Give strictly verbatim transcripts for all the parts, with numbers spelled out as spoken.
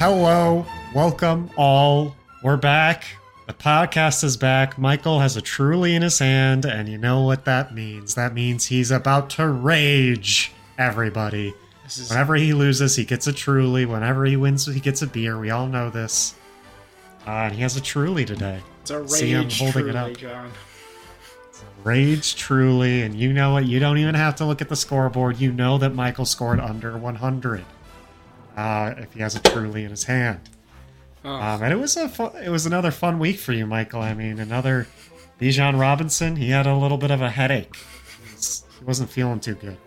Hello, welcome all. We're back. The podcast is back. Michael has a truly in his hand, and you know what that means. That means he's about to rage, everybody. Is... Whenever he loses, he gets a truly. Whenever he wins, he gets a beer. We all know this. Uh, and he has a truly today. It's a rage See him holding truly, it up. John. It's a rage truly, and you know what? You don't even have to look at the scoreboard. You know that Michael scored under one hundred. Uh, if he has a truly in his hand. Oh. Um, and it was a fun, it was another fun week for you, Michael. I mean, another Bijan Robinson. He had a little bit of a headache. He, was, he wasn't feeling too good.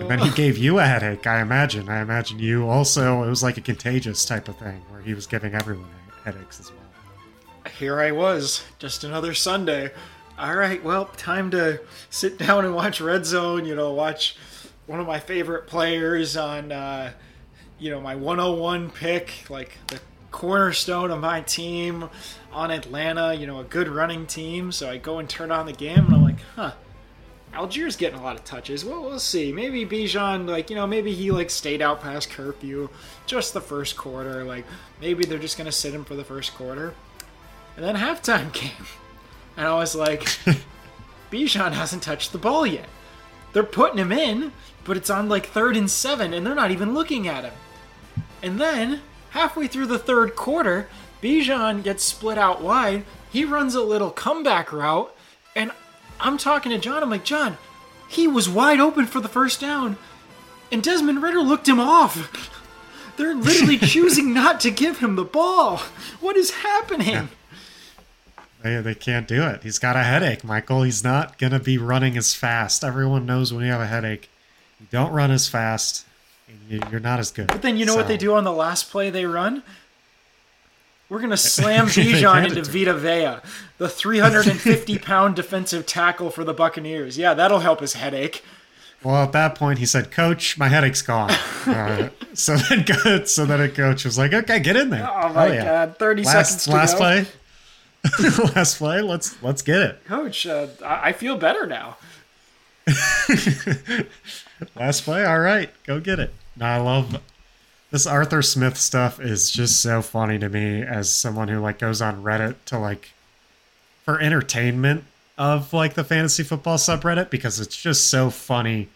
And then he gave you a headache, I imagine. I imagine you also, it was like a contagious type of thing where he was giving everyone headaches as well. Here I was, just another Sunday. All right, well, time to sit down and watch Red Zone, you know, watch... one of my favorite players on, uh, you know, my one oh one pick, like the cornerstone of my team on Atlanta, you know, a good running team. So I go and turn on the game, and I'm like, huh, Algiers getting a lot of touches. Well, we'll see. Maybe Bijan, like, you know, maybe he, like, stayed out past curfew just the first quarter. Like, maybe they're just going to sit him for the first quarter. And then halftime came. And I was like, Bijan hasn't touched the ball yet. They're putting him in, but it's on like third and seven, and they're not even looking at him. And then, halfway through the third quarter, Bijan gets split out wide. He runs a little comeback route, and I'm talking to John. I'm like, John, he was wide open for the first down, and Desmond Ritter looked him off. They're literally choosing not to give him the ball. What is happening? Yeah. They, they can't do it. He's got a headache, Michael. He's not going to be running as fast. Everyone knows when you have a headache, you don't run as fast, and you, you're not as good. But then you know so. what they do on the last play they run? We're going to slam Bijan into Vita Vea, the three hundred fifty pound defensive tackle for the Buccaneers. Yeah, that'll help his headache. Well, at that point, he said, Coach, my headache's gone. Uh, so then good. So then a coach was like, okay, get in there. Oh, my oh, yeah. God. thirty last, seconds to Last go. play. Last play, let's let's get it, Coach. Uh, I feel better now. Last play, all right, go get it. No, I love this Arthur Smith stuff. Is just so funny to me as someone who like goes on Reddit to like for entertainment of like the fantasy football subreddit, because it's just so funny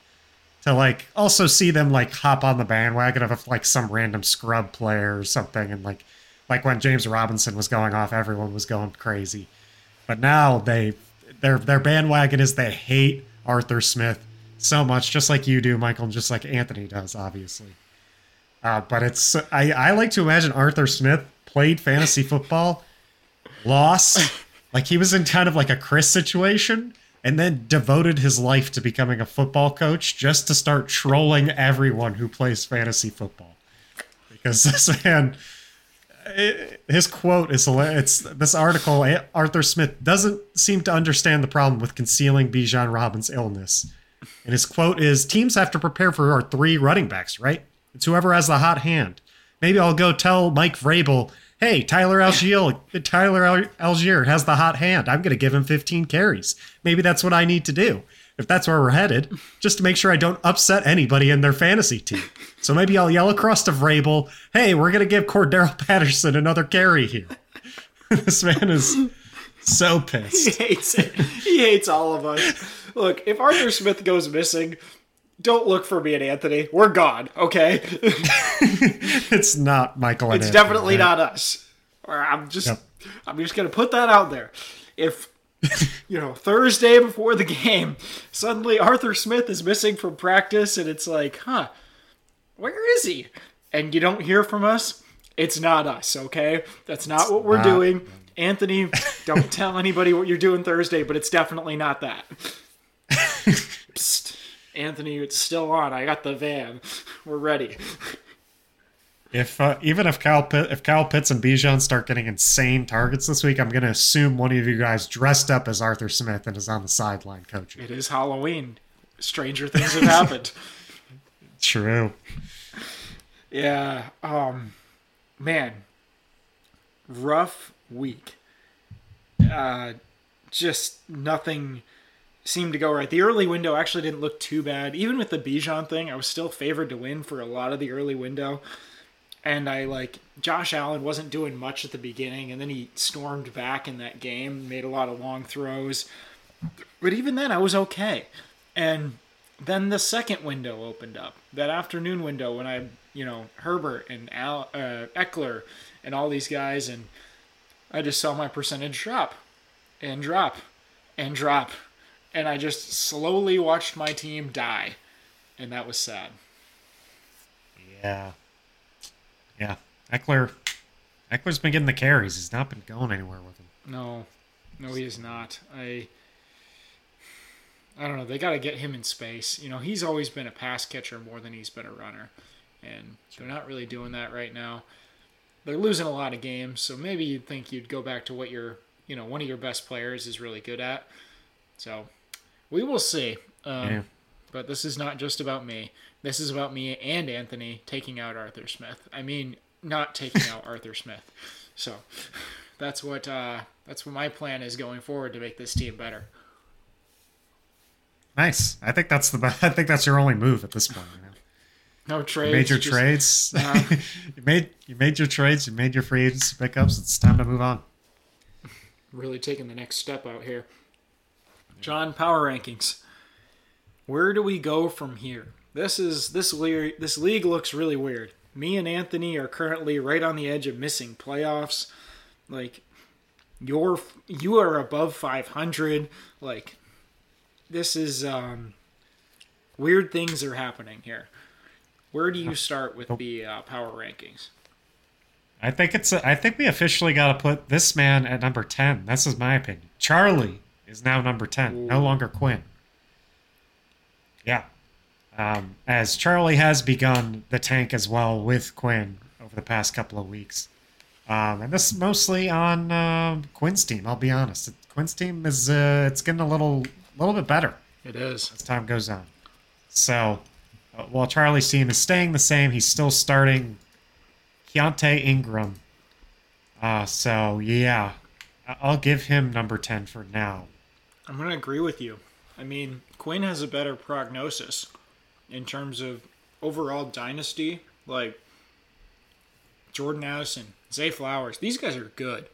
to like also see them like hop on the bandwagon of like some random scrub player or something, and like. Like when James Robinson was going off, everyone was going crazy. But now they, their their bandwagon is they hate Arthur Smith so much, just like you do, Michael, just like Anthony does, obviously. Uh, but it's I, I like to imagine Arthur Smith played fantasy football, lost, like he was in kind of like a Chris situation, and then devoted his life to becoming a football coach just to start trolling everyone who plays fantasy football. Because this man... It, his quote is it's this article. Arthur Smith doesn't seem to understand the problem with concealing Bijan Robinson's illness, and his quote is, teams have to prepare for our three running backs, right? It's whoever has the hot hand. Maybe I'll go tell Mike Vrabel, hey, Tyler Algier Tyler Algier has the hot hand, I'm gonna give him fifteen carries. Maybe that's what I need to do if that's where we're headed, just to make sure I don't upset anybody in their fantasy team. So maybe I'll yell across to Vrabel, hey, we're going to give Cordero Patterson another carry here. This man is so pissed. He hates it. He hates all of us. Look, if Arthur Smith goes missing, don't look for me and Anthony. We're gone, okay? It's not Michael and It's Anthony, definitely right? not us. Or I'm just, yep. I'm just going to put that out there. If... you know, Thursday before the game, suddenly Arthur Smith is missing from practice, and it's like, huh, where is he? And you don't hear from us? It's not us, okay? That's not it's what we're not, doing. Man. Anthony, don't tell anybody what you're doing Thursday, but it's definitely not that. Psst, Anthony, it's still on. I got the van. We're ready. If uh, even if Kyle Pitt, if Kyle Pitts and Bijan start getting insane targets this week, I'm going to assume one of you guys dressed up as Arthur Smith and is on the sideline coaching. It is Halloween. Stranger things have happened. True. Yeah. Um, man, rough week. Uh, just nothing seemed to go right. The early window actually didn't look too bad. Even with the Bijan thing, I was still favored to win for a lot of the early window. And I like Josh Allen wasn't doing much at the beginning, and then he stormed back in that game, made a lot of long throws. But even then, I was okay. And then the second window opened up, that afternoon window when I, you know, Herbert and Al, uh, Eckler and all these guys, and I just saw my percentage drop and drop and drop. And I just slowly watched my team die. And that was sad. Yeah. Yeah. Eckler, Eckler's been getting the carries. He's not been going anywhere with him. No. No, he is not. I I don't know. They got to get him in space. You know, he's always been a pass catcher more than he's been a runner. And they're not really doing that right now. They're losing a lot of games, so maybe you'd think you'd go back to what your, you know, one of your best players is really good at. So we will see. Um, yeah. But this is not just about me. This is about me and Anthony taking out Arthur Smith. I mean, not taking out Arthur Smith. So that's what uh, that's what my plan is going forward to make this team better. Nice. I think that's the. I think that's your only move at this point. You know? No trades. You made your just, trades. Uh, you made you made your trades. You made your free agency pickups. It's time to move on. Really taking the next step out here. John, power rankings. Where do we go from here? This is this le- this league looks really weird. Me and Anthony are currently right on the edge of missing playoffs. Like, you're you are above five hundred. Like, this is um, weird things are happening here. Where do you start with the uh, power rankings? I think it's a, I think we officially got to put this man at number ten. This is my opinion. Charlie is now number ten, no longer Quinn. Yeah. Um, as Charlie has begun the tank as well with Quinn over the past couple of weeks. Um, and this is mostly on uh, Quinn's team, I'll be honest. Quinn's team is uh, it's getting a little little bit better. It is. As time goes on. So... Uh, while Charlie's team is staying the same, he's still starting Keontae Ingram. Uh, so, yeah, I'll give him number ten for now. I'm going to agree with you. I mean, Quinn has a better prognosis in terms of overall dynasty. Like, Jordan Addison, Zay Flowers, these guys are good.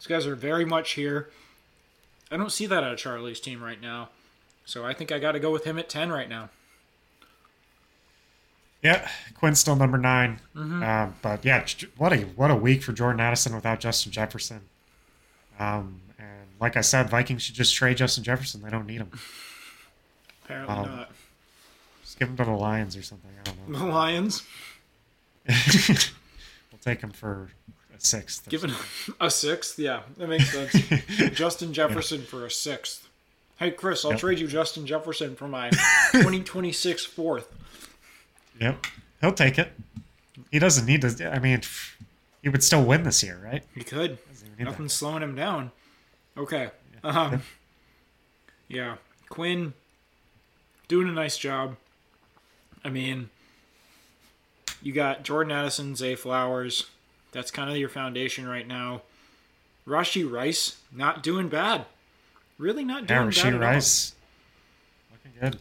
These guys are very much here. I don't see that out of Charlie's team right now. So I think I got to go with him at ten right now. Yeah, Quinn's still number nine. Mm-hmm. Uh, but yeah, what a what a week for Jordan Addison without Justin Jefferson. Um, and like I said, Vikings should just trade Justin Jefferson. They don't need him. Apparently um, not. Just give him to the Lions or something. I don't know. The Lions? We'll take him for a sixth. Give him a sixth? Yeah, that makes sense. Justin Jefferson yeah. for a sixth. Hey, Chris, I'll yep. trade you Justin Jefferson for my twenty twenty-six fourth. Yep, he'll take it. He doesn't need to. I mean, he would still win this year, right? He could. Nothing's slowing him down. Okay. Um, yeah, Quinn doing a nice job. I mean, you got Jordan Addison, Zay Flowers. That's kind of your foundation right now. Rashi Rice, not doing bad. Really not doing yeah, bad Rashi Rice, all. Looking good.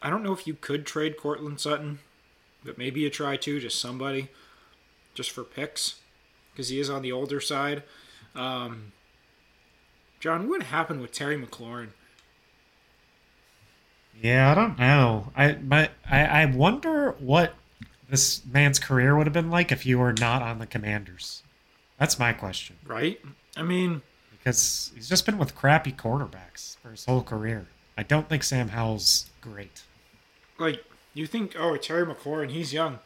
I don't know if you could trade Cortland Sutton. But maybe you try to, just somebody, just for picks, because he is on the older side. Um, John, what happened with Terry McLaurin? Yeah, I don't know. I my I, I wonder what this man's career would have been like if you were not on the Commanders. That's my question. Right? I mean... Because he's just been with crappy quarterbacks for his whole career. I don't think Sam Howell's great. Like... You think, oh, Terry McLaurin, he's young.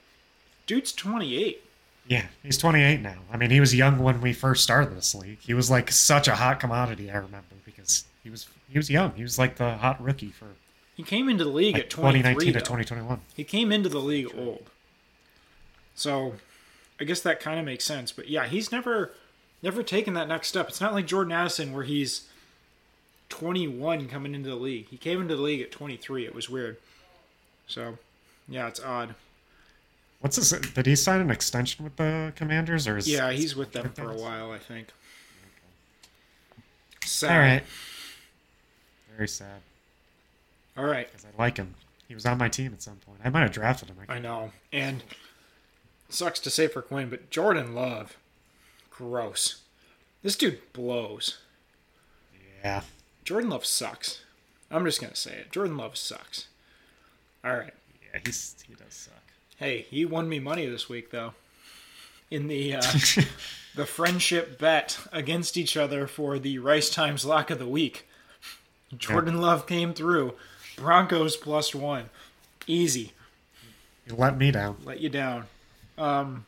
Dude's twenty-eight. Yeah, he's twenty-eight now. I mean, he was young when we first started this league. He was like such a hot commodity, I remember, because he was he was young. He was like the hot rookie for... He came into the league like at twenty-three, twenty nineteen though. To twenty twenty-one. He came into the league sure. old. So, I guess that kind of makes sense. But yeah, he's never never taken that next step. It's not like Jordan Addison where he's twenty-one coming into the league. He came into the league at twenty-three. It was weird. So, Yeah, it's odd. What's his? Did he sign an extension with the Commanders, or is yeah, he's with them for a while, I think. Okay. Sad. All right. Very sad. All right. Because I like him. He was on my team at some point. I might have drafted him. I, I know, and sucks to say for Quinn, but Jordan Love, gross. This dude blows. Yeah. Jordan Love sucks. I'm just gonna say it. Jordan Love sucks. All right. Yeah, he's he does suck. Hey, he won me money this week though, in the uh, the friendship bet against each other for the Rice Times Lock of the Week. Jordan yeah. Love came through. Broncos plus one, easy. You let me down. Let you down. Um,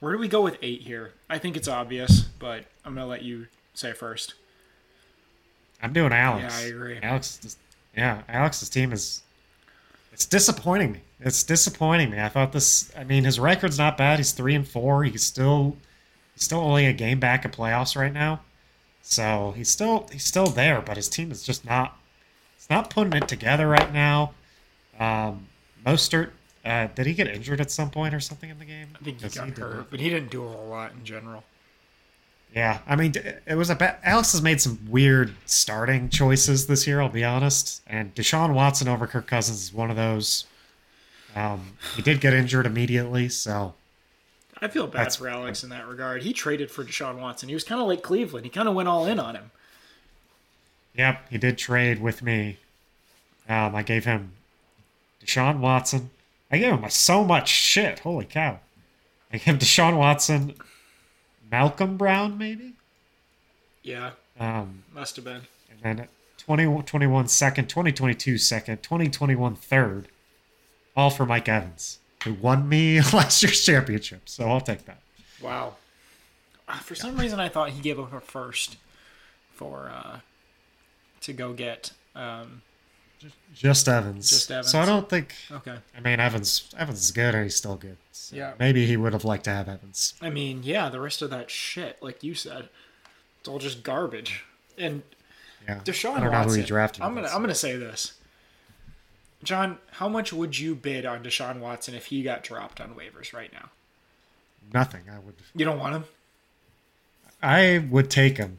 where do we go with eight here? I think it's obvious, but I'm gonna let you say first. I'm doing Alex. Yeah, I agree. Alex, just, yeah, Alex's team is. It's disappointing me. It's disappointing me. I thought this. I mean, his record's not bad. He's three and four. He's still, he's still only a game back of playoffs right now. So he's still, he's still there. But his team is just not. It's not putting it together right now. Um, Mostert, uh, did he get injured at some point or something in the game? I think he got he hurt, but he didn't do a whole lot in general. Yeah, I mean, it was a bad. Alex has made some weird starting choices this year, I'll be honest. And Deshaun Watson over Kirk Cousins is one of those. Um, he did get injured immediately, so. I feel bad for Alex in that regard. He traded for Deshaun Watson. He was kind of like Cleveland. He kind of went all in on him. Yep, he did trade with me. Um, I gave him Deshaun Watson. I gave him so much shit. Holy cow. I gave him Deshaun Watson. Malcolm Brown, maybe? Yeah. Um, must have been. And then twenty twenty-one second, twenty twenty-two second, twenty twenty-one third, all for Mike Evans, who won me last year's championship. So I'll take that. Wow. For yeah. some reason, I thought he gave up a first for uh, to go get um, just, just Evans. Just Evans. So I don't think. Okay. I mean, Evans. Evans is good, and he's still good. So yeah. Maybe he would have liked to have Evans. I mean, yeah, the rest of that shit, like you said, it's all just garbage. And yeah. Deshaun Watson. I don't know who he drafted. I'm gonna, I'm gonna say this. John, how much would you bid on Deshaun Watson if he got dropped on waivers right now? Nothing. I would. You don't want him? I would take him,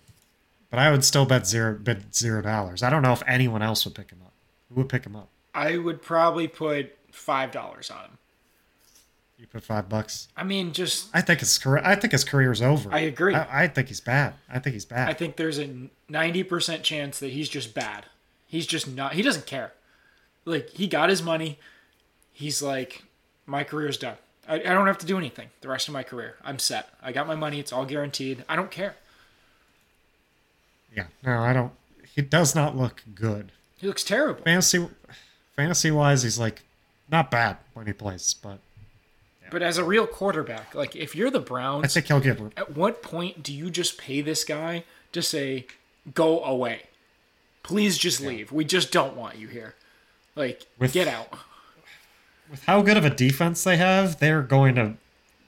but I would still bet zero. Bid zero dollars. I don't know if anyone else would pick him up. Who would pick him up? I would probably put five dollars on him. You put five bucks. I mean, just. I think his career. I think his career's over. I agree. I, I think he's bad. I think he's bad. I think there's a ninety percent chance that he's just bad. He's just not. He doesn't care. Like he got his money. He's like, my career's done. I, I don't have to do anything the rest of my career. I'm set. I got my money. It's all guaranteed. I don't care. Yeah. No, I don't. He does not look good. He looks terrible. Fantasy, fantasy wise, he's like not bad when he plays, but. But as a real quarterback, like if you're the Browns, I think he'll get him. At what point do you just pay this guy to say, "Go away, please, just yeah. leave. We just don't want you here. Like, with, get out." With how good of a defense they have, they're going to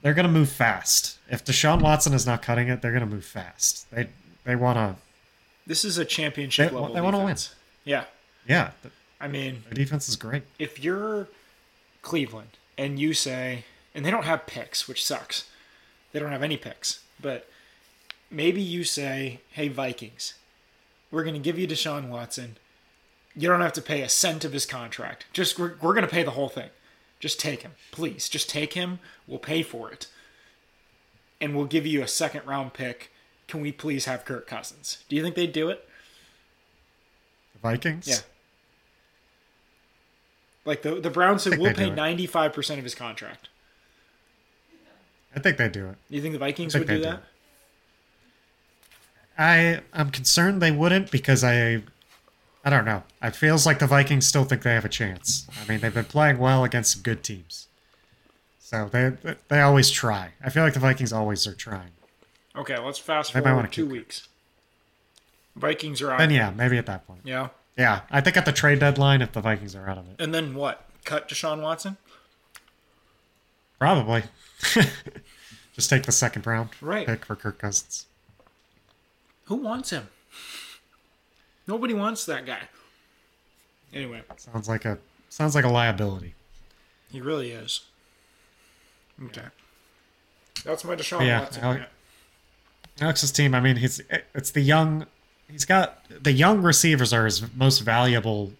they're going to move fast. If Deshaun Watson is not cutting it, they're going to move fast. They they want to. This is a championship they, level. They want to win. Yeah. Yeah. The, I mean, their defense is great. If you're Cleveland and you say. And they don't have picks, which sucks. They don't have any picks. But maybe you say, hey, Vikings, we're going to give you Deshaun Watson. You don't have to pay a cent of his contract. Just We're, we're going to pay the whole thing. Just take him. Please, just take him. We'll pay for it. And we'll give you a second-round pick. Can we please have Kirk Cousins? Do you think they'd do it? The Vikings? Yeah. Like the, the Browns said, we'll pay ninety-five percent of his contract. I think they do it. You think the Vikings think would do, do that? It. I I'm concerned they wouldn't because I I don't know. It feels like the Vikings still think they have a chance. I mean, they've been playing well against some good teams, so they they always try. I feel like the Vikings always are trying. Okay, let's fast forward two weeks. It. Vikings are out. Then yeah, maybe at that point. Yeah. Yeah, I think at the trade deadline, if the Vikings are out of it. And then what? Cut Deshaun Watson? Probably. Just take the second round right. pick for Kirk Cousins. Who wants him? Nobody wants that guy. Anyway, sounds like a sounds like a liability. He really is. Okay. Yeah. That's my Deshaun yeah, Watson. Alex, Alex's team, I mean, he's it's the young he's got the young receivers are his most valuable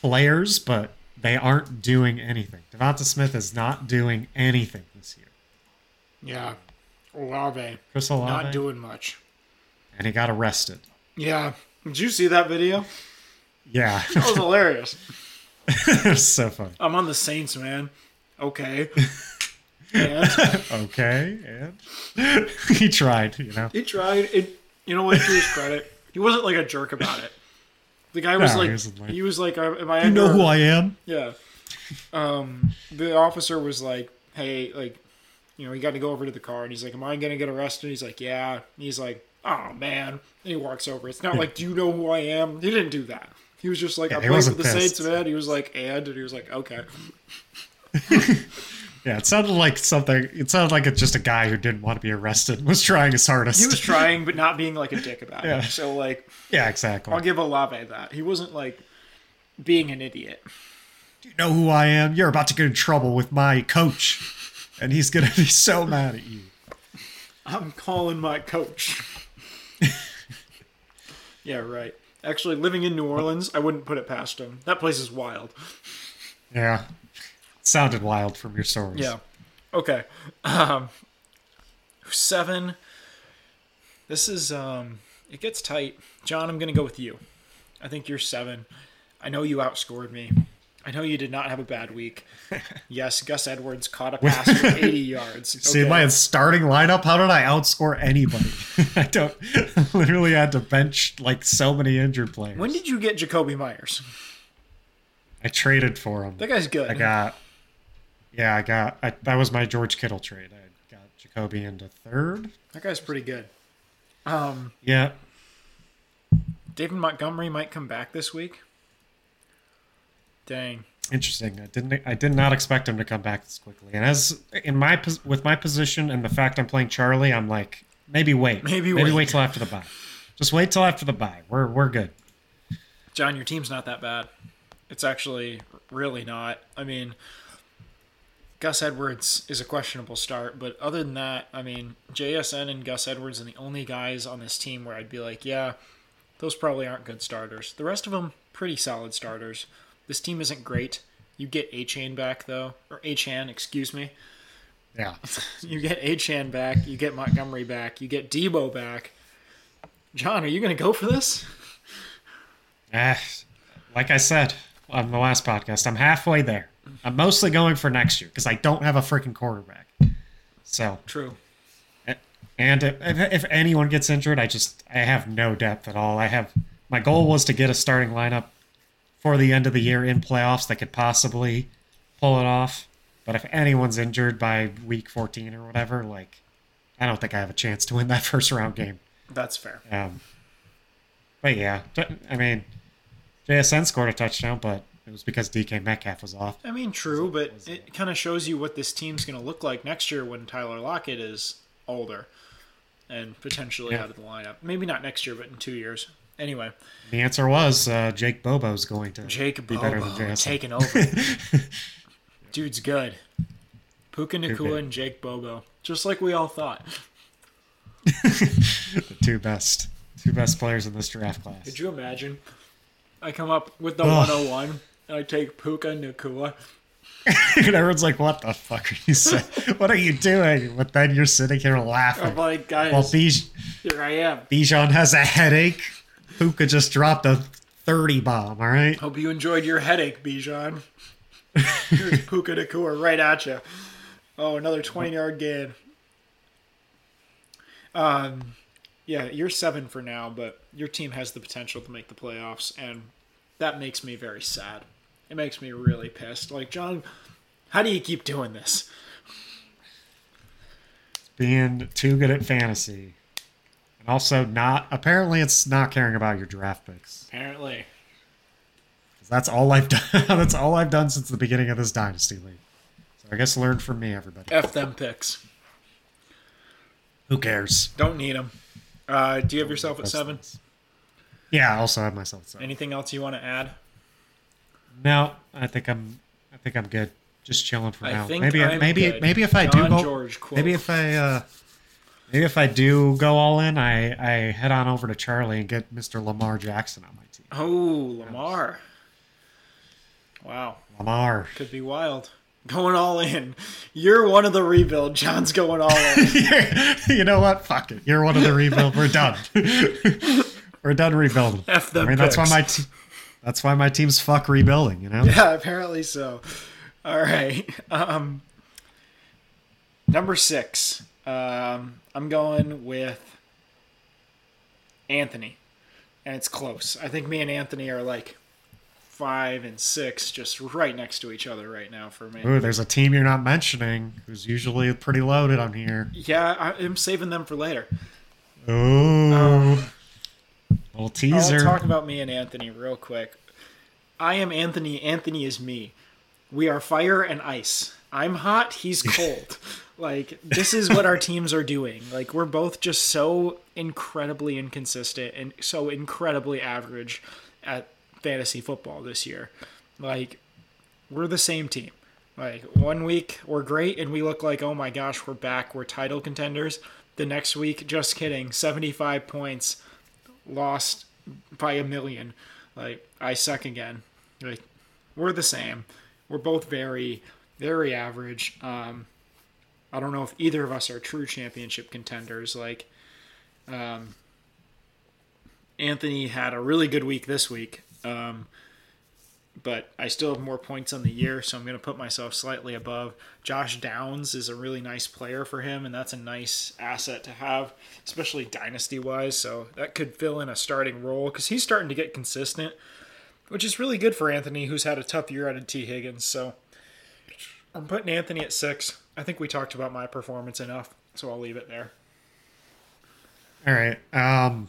players, but they aren't doing anything. Devonta Smith is not doing anything this year. Yeah. Olave. Chris Olave. Not doing much. And he got arrested. Yeah. Did you see that video? Yeah. That was hilarious. It was so funny. I'm on the Saints, man. Okay. And? Okay. And? He tried, you know. He tried. It, you know what? To his credit, he wasn't like a jerk about it. The guy was no, like, he, like, he was like, am I? You know who I am? Yeah. Um, the officer was like, hey, like, you know, he got to go over to the car and he's like, am I going to get arrested? He's like, yeah. And he's like, oh, man. And he walks over. It's not like, do you know who I am? He didn't do that. He was just like, yeah, I played for the Saints, man. He was like, and? And he was like, okay. Yeah, it sounded like something. It sounded like it's just a guy who didn't want to be arrested and was trying his hardest. He was trying, but not being like a dick about yeah. it. So, like, yeah, exactly. I'll give Olave that. He wasn't like being an idiot. Do you know who I am? You're about to get in trouble with my coach, and he's gonna be so mad at you. I'm calling my coach. Yeah, right. Actually, living in New Orleans, I wouldn't put it past him. That place is wild. Yeah. Sounded wild from your stories. Yeah. Okay. Um, seven. This is, um, it gets tight. John, I'm going to go with you. I think you're seven. I know you outscored me. I know you did not have a bad week. Yes, Gus Edwards caught a pass for eighty yards. Okay. See, my starting lineup, how did I outscore anybody? I don't, I literally had to bench like so many injured players. When did you get Jacoby Myers? I traded for him. That guy's good. I got... Yeah, I got... I, that was my George Kittle trade. I got Jacoby into third. That guy's pretty good. Um, yeah. David Montgomery might come back this week. Dang. Interesting. I didn't. I did not expect him to come back this quickly. And as in my with my position and the fact I'm playing Charlie, I'm like, maybe wait. Maybe, maybe wait. wait till after the bye. Just wait till after the bye. We're we're good. John, your team's not that bad. It's actually really not. I mean, Gus Edwards is a questionable start, but other than that, I mean, J S N and Gus Edwards are the only guys on this team where I'd be like, yeah, those probably aren't good starters. The rest of them, pretty solid starters. This team isn't great. You get Achane back, though. Or Achane, excuse me. Yeah. You get Achane back. You get Montgomery back. You get Debo back. John, are you going to go for this? Ah, like I said on the last podcast, I'm halfway there. I'm mostly going for next year because I don't have a freaking quarterback. So true. And if, if anyone gets injured, I just I have no depth at all. I have my goal was to get a starting lineup for the end of the year in playoffs that could possibly pull it off. But if anyone's injured by week fourteen or whatever, like I don't think I have a chance to win that first round game. That's fair. Um, but yeah, I mean. J S N scored a touchdown, but it was because D K Metcalf was off. I mean, true, but it kind of shows you what this team's going to look like next year when Tyler Lockett is older and potentially yeah. out of the lineup. Maybe not next year, but in two years. Anyway. The answer was uh, Jake Bobo's going to Jake be Bobo better than J S N. Taking over. Dude's good. Puka Nacua and Jake Bobo, just like we all thought. The two best. Two best players in this draft class. Could you imagine? I come up with the Ugh. one oh one, and I take Puka Nacua. And everyone's like, what the fuck are you saying? What are you doing? But then you're sitting here laughing. I'm like, guys, well, Bij- here I am. Bijan has a headache. Puka just dropped a thirty bomb, all right? Hope you enjoyed your headache, Bijan. Here's Puka Nacua right at you. Oh, another twenty-yard gain. Um... Yeah, you're seven for now, but your team has the potential to make the playoffs, and that makes me very sad. It makes me really pissed. Like, John, how do you keep doing this? It's being too good at fantasy. And also not, apparently it's not caring about your draft picks. Apparently. That's all I've done. That's all I've done since the beginning of this dynasty league. So I guess learn from me, everybody. F them picks. Who cares? Don't need them. Uh, do you have yourself at seven? Yeah, I also have myself at seven. Anything else you want to add? No, I think I'm I think I'm good. Just chilling for I now. Maybe I'm maybe good. maybe if I John do George quote. maybe if I uh, maybe if I do go all in, I, I head on over to Charlie and get Mister Lamar Jackson on my team. Oh, Lamar! Wow, Lamar could be wild. Going all in. You're one of the rebuild. John's going all in. You know what? Fuck it. You're one of the rebuild. We're done. We're done rebuilding. F the I mean, picks. that's why my te- that's why my team's fuck rebuilding. You know? Yeah, apparently so. All right. Um, number six. Um, I'm going with Anthony. And it's close. I think me and Anthony are like five and six, just right next to each other right now for me. Ooh, there's a team you're not mentioning who's usually pretty loaded on here. Yeah, I'm saving them for later. Ooh. Um, little teaser. I'll talk about me and Anthony real quick. I am Anthony. Anthony is me. We are fire and ice. I'm hot, he's cold. Like, this is what our teams are doing. Like, we're both just so incredibly inconsistent and so incredibly average at fantasy football this year. Like, we're the same team. Like, one week we're great and we look like, oh my gosh, we're back, we're title contenders. The next week, just kidding, seventy-five points, lost by a million. Like, I suck again. Like, we're the same. We're both very, very average. Um, I don't know if either of us are true championship contenders. Like, um, Anthony had a really good week this week, um, but I still have more points on the year, so I'm going to put myself slightly above. Josh Downs is a really nice player for him, and that's a nice asset to have, especially dynasty-wise. So that could fill in a starting role because he's starting to get consistent, which is really good for Anthony, who's had a tough year out of T. Higgins. So I'm putting Anthony at six. I think we talked about my performance enough, so I'll leave it there. All right. Um,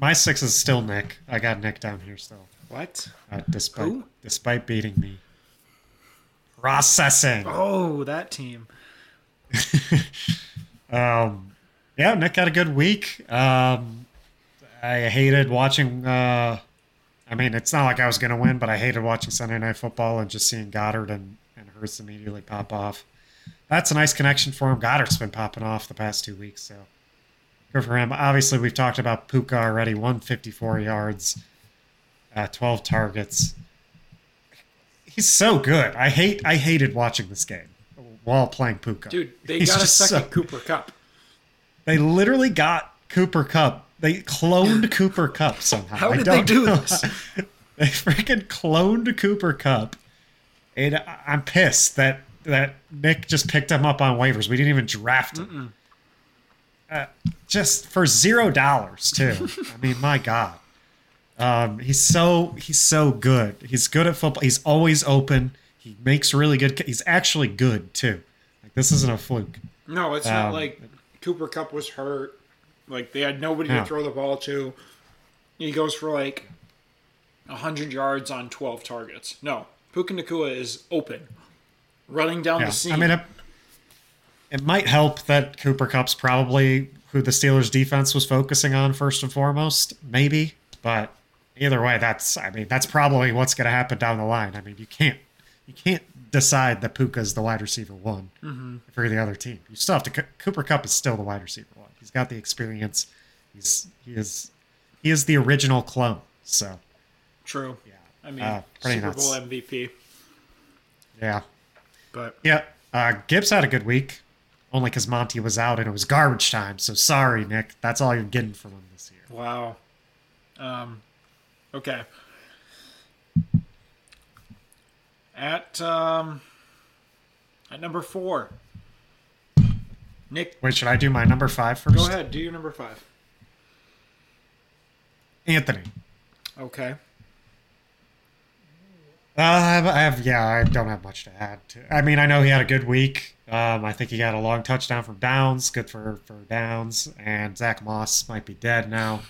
my six is still Nick. I got Nick down here still. What? Uh, despite Who? Despite beating me. Processing. Oh, that team. um, yeah, Nick had a good week. Um, I hated watching... Uh, I mean, it's not like I was going to win, but I hated watching Sunday Night Football and just seeing Goddard and, and Hurts immediately pop off. That's a nice connection for him. Goddard's been popping off the past two weeks, so good for him. Obviously, we've talked about Puka already, one hundred fifty-four yards, uh, twelve targets. He's so good. I hate. I hated watching this game while playing Puka. Dude, they He's got a second so, Cooper Kupp. They literally got Cooper Kupp. They cloned Cooper Kupp somehow. How did I don't they do know. this? They freaking cloned Cooper Kupp. And I'm pissed that, that Nick just picked him up on waivers. We didn't even draft him. Uh, just for zero dollars, too. I mean, my God. Um, he's so he's so good. He's good at football. He's always open. He makes really good. He's actually good, too. Like, this isn't a fluke. No, it's um, not like Cooper Kupp was hurt. Like, they had nobody yeah. to throw the ball to. He goes for, like, one hundred yards on twelve targets. No, Puka Nacua is open, running down yeah. the seam. I mean, it, it might help that Cooper Kupp's probably who the Steelers' defense was focusing on first and foremost, maybe. But either way, that's I mean, that's probably what's going to happen down the line. I mean, you can't you can't decide that Puka's the wide receiver one mm-hmm. for the other team. You still have to – Cooper Kupp is still the wide receiver one. He's got the experience. He's he is he is the original clone. So true. Yeah, I mean uh, Super nuts. Bowl M V P. Yeah, but yeah, uh, Gibbs had a good week, only because Monty was out and it was garbage time. So sorry, Nick. That's all you're getting from him this year. Wow. Um. Okay. At um. At number four. Nick. Wait, should I do my number five first? Go ahead, do your number five. Anthony. Okay. Uh, I have, yeah, I don't have much to add. To, I mean, I know he had a good week. Um, I think he got a long touchdown from Downs. Good for, for Downs. And Zach Moss might be dead now.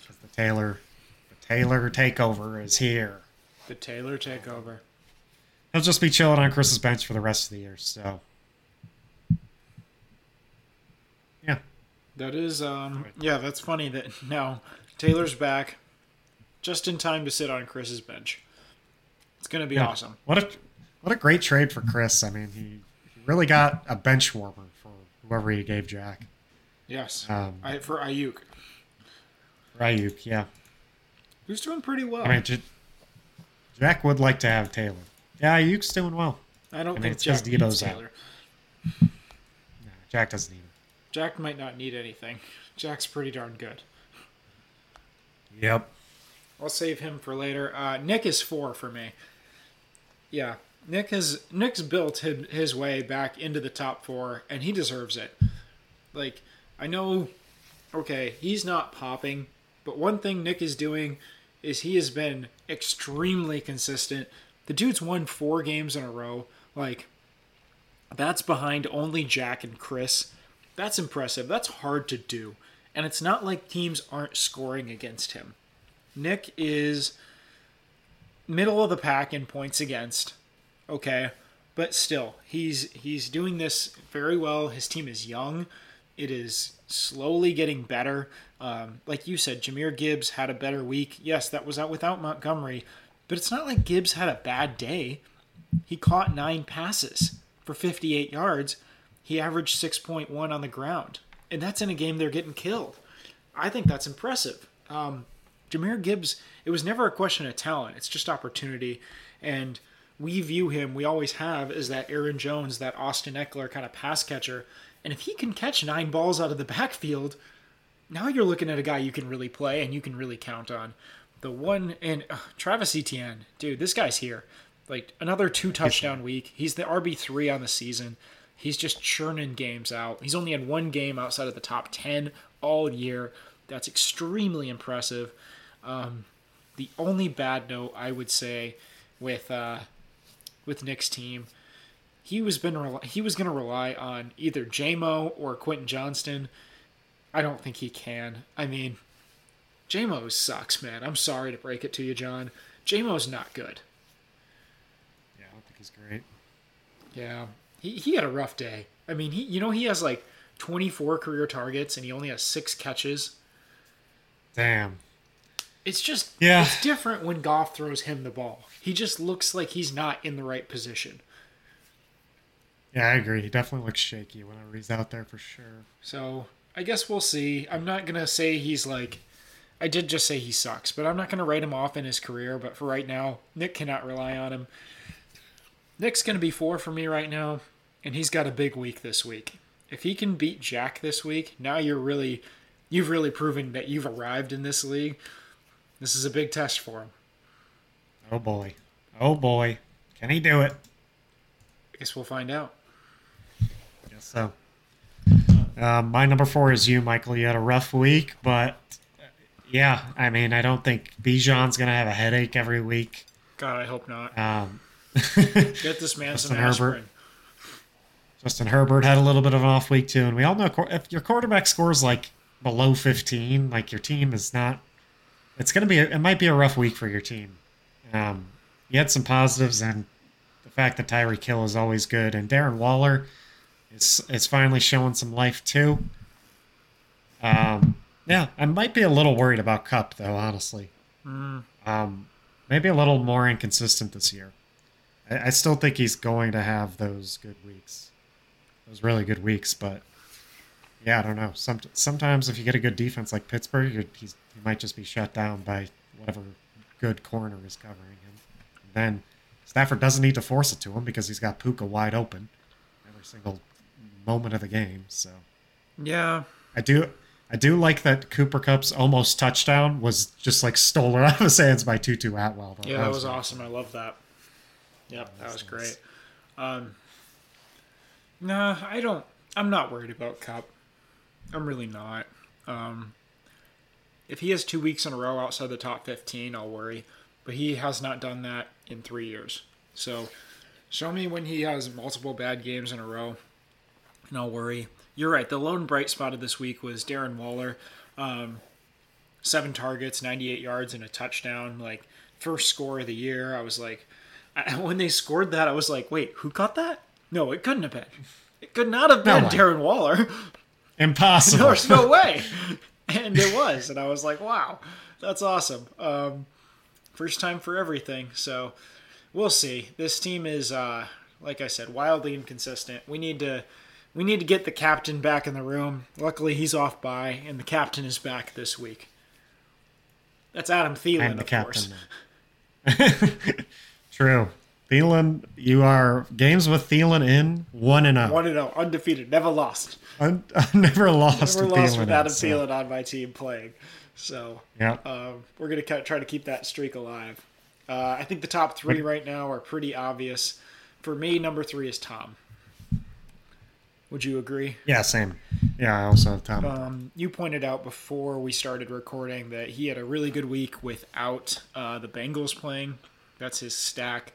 Because uh, the Taylor, the Taylor takeover is here. The Taylor takeover. He'll just be chilling on Chris's bench for the rest of the year, so... That is, um, yeah, that's funny that now Taylor's back just in time to sit on Chris's bench. It's going to be yeah. awesome. What if What a great trade for Chris. I mean, he, he really got a bench warmer for whoever he gave Jack. Yes, um, I, for Ayuk. For Ayuk, yeah. Who's doing pretty well. I mean, J- Jack would like to have Taylor. Yeah, Ayuk's doing well. I don't I mean, think it's Jack just needs Taylor. Out. No, Jack doesn't need him. Jack might not need anything. Jack's pretty darn good. Yep. I'll save him for later. Uh, Nick is four for me. Yeah, Nick has Nick's built his, his way back into the top four, and he deserves it. Like, I know, okay, he's not popping, but one thing Nick is doing is he has been extremely consistent. The dude's won four games in a row. Like, that's behind only Jack and Chris. That's impressive. That's hard to do. And it's not like teams aren't scoring against him. Nick is middle of the pack in points against. Okay, but still, he's he's doing this very well. His team is young. It is slowly getting better. Um, like you said, Jameer Gibbs had a better week. Yes, that was out without Montgomery, but it's not like Gibbs had a bad day. He caught nine passes for fifty-eight yards. He averaged six point one on the ground, and that's in a game they're getting killed. I think that's impressive. Um, Jameer Gibbs, it was never a question of talent. It's just opportunity, and we view him, we always have, as that Aaron Jones, that Austin Eckler kind of pass catcher. And if he can catch nine balls out of the backfield, now you're looking at a guy you can really play and you can really count on. The one, and uh, Travis Etienne, dude, this guy's here. Like, another two-touchdown week. He's the R B three on the season. He's just churning games out. He's only had one game outside of the top ten all year. That's extremely impressive. Um, the only bad note, I would say, with uh, with Nick's team, He was been he was going to rely on either J-Mo or Quentin Johnston. I don't think he can. I mean, J-Mo sucks, man. I'm sorry to break it to you, John. J-Mo's not good. Yeah, I don't think he's great. Yeah, he he had a rough day. I mean, he you know he has like twenty-four career targets and he only has six catches. Damn. It's just yeah. It's different when Goff throws him the ball. He just looks like he's not in the right position. Yeah, I agree. He definitely looks shaky whenever he's out there for sure. So I guess we'll see. I'm not going to say he's like, I did just say he sucks, but I'm not going to write him off in his career. But for right now, Nick cannot rely on him. Nick's going to be four for me right now, and he's got a big week this week. If he can beat Jack this week, now you're really, you've really proven that you've arrived in this league. This is a big test for him. Oh boy. Oh boy. Can he do it? I guess we'll find out. So, uh, my number four is you, Michael. You had a rough week, but yeah, I mean, I don't think Bijan's going to have a headache every week. God, I hope not. Um, Get this man some aspirin. Herbert. Justin Herbert had a little bit of an off week, too. And we all know if your quarterback scores like below fifteen, like your team is not, it's going to be, a, it might be a rough week for your team. Um, you had some positives, and the fact that Tyreek Hill is always good, and Darren Waller. It's it's finally showing some life, too. Um, yeah, I might be a little worried about Kupp, though, honestly. Mm. Um, maybe a little more inconsistent this year. I, I still think he's going to have those good weeks. Those really good weeks, but, yeah, I don't know. Some, sometimes if you get a good defense like Pittsburgh, you're, he's, you might just be shut down by whatever good corner is covering him. And then Stafford doesn't need to force it to him because he's got Puka wide open every single moment of the game. So yeah, I do I do like that Cooper Kupp's almost touchdown was just like stolen out of his hands by Tutu Atwell. Yeah, that, that was, was awesome. I love that. Yep, that, that was nice. Great. Um, nah, I don't I'm not worried about Kupp. I'm really not. Um, if he has two weeks in a row outside the top fifteen, I'll worry. But he has not done that in three years. So show me when he has multiple bad games in a row. No worry. You're right. The lone bright spot of this week was Darren Waller. Um, seven targets, ninety-eight yards, and a touchdown. Like, first score of the year. I was like, I, when they scored that, I was like, wait, who got that? No, it couldn't have been. It could not have been no Darren Waller. Impossible. There's no way. And it was. And I was like, wow, that's awesome. Um, first time for everything. So we'll see. This team is, uh, like I said, wildly inconsistent. We need to we need to get the captain back in the room. Luckily, he's off bye, and the captain is back this week. That's Adam Thielen, the of captain. course. True. Thielen, you are games with Thielen in one and zero. One and zero, undefeated, never lost. Un- never lost. Never lost with Adam Thielen so. on my team playing. So yeah, uh, we're gonna try to keep that streak alive. Uh, I think the top three right now are pretty obvious. For me, number three is Tom. Would you agree? Yeah, same. Yeah, I also have Tom. Um, you pointed out before we started recording that he had a really good week without uh, the Bengals playing. That's his stack.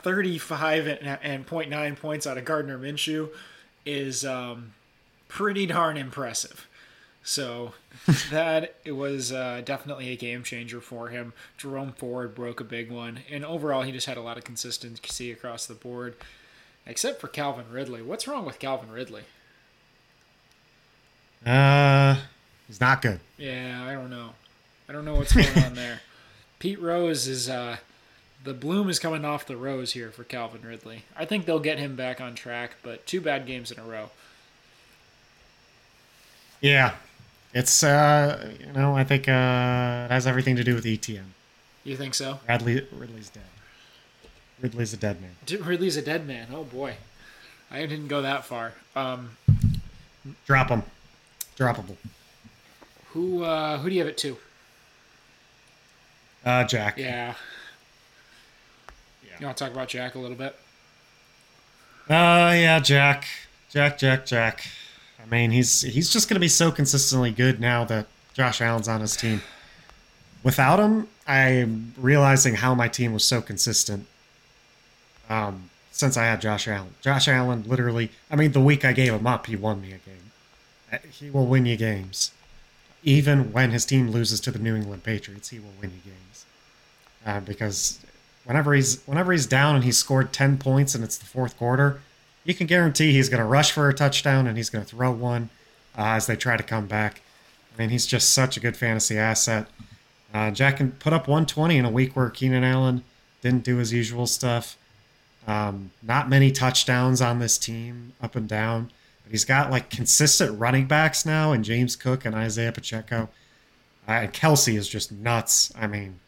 thirty-five and, and zero point nine points out of Gardner Minshew is um, pretty darn impressive. So that it was uh, definitely a game changer for him. Jerome Ford broke a big one. And overall, he just had a lot of consistency across the board, except for Calvin Ridley. What's wrong with Calvin Ridley? Uh, he's not good. Yeah, I don't know. I don't know what's going on there. Pete Rose is... Uh, The bloom is coming off the rose here for Calvin Ridley. I think they'll get him back on track, but two bad games in a row. Yeah. It's, uh, you know, I think uh, it has everything to do with E T N. You think so? Ridley, Ridley's dead. Ridley's a dead man. Dude, Ridley's a dead man. Oh, boy. I didn't go that far. Um, Drop him. Droppable. Who, uh, who do you have it to? Uh, Jack. Yeah. You want to talk about Jack a little bit? Uh, yeah, Jack. Jack, Jack, Jack. I mean, he's he's just going to be so consistently good now that Josh Allen's on his team. Without him, I'm realizing how my team was so consistent um, since I had Josh Allen. Josh Allen literally, I mean, the week I gave him up, he won me a game. He will win you games. Even when his team loses to the New England Patriots, he will win you games. Uh, because... Whenever he's whenever he's down and he's scored ten points and it's the fourth quarter, you can guarantee he's going to rush for a touchdown and he's going to throw one uh, as they try to come back. I mean, he's just such a good fantasy asset. Uh, Jack can put up one twenty in a week where Keenan Allen didn't do his usual stuff. Um, not many touchdowns on this team, up and down. But he's got like consistent running backs now and James Cook and Isaiah Pacheco. Uh, Kelce is just nuts. I mean...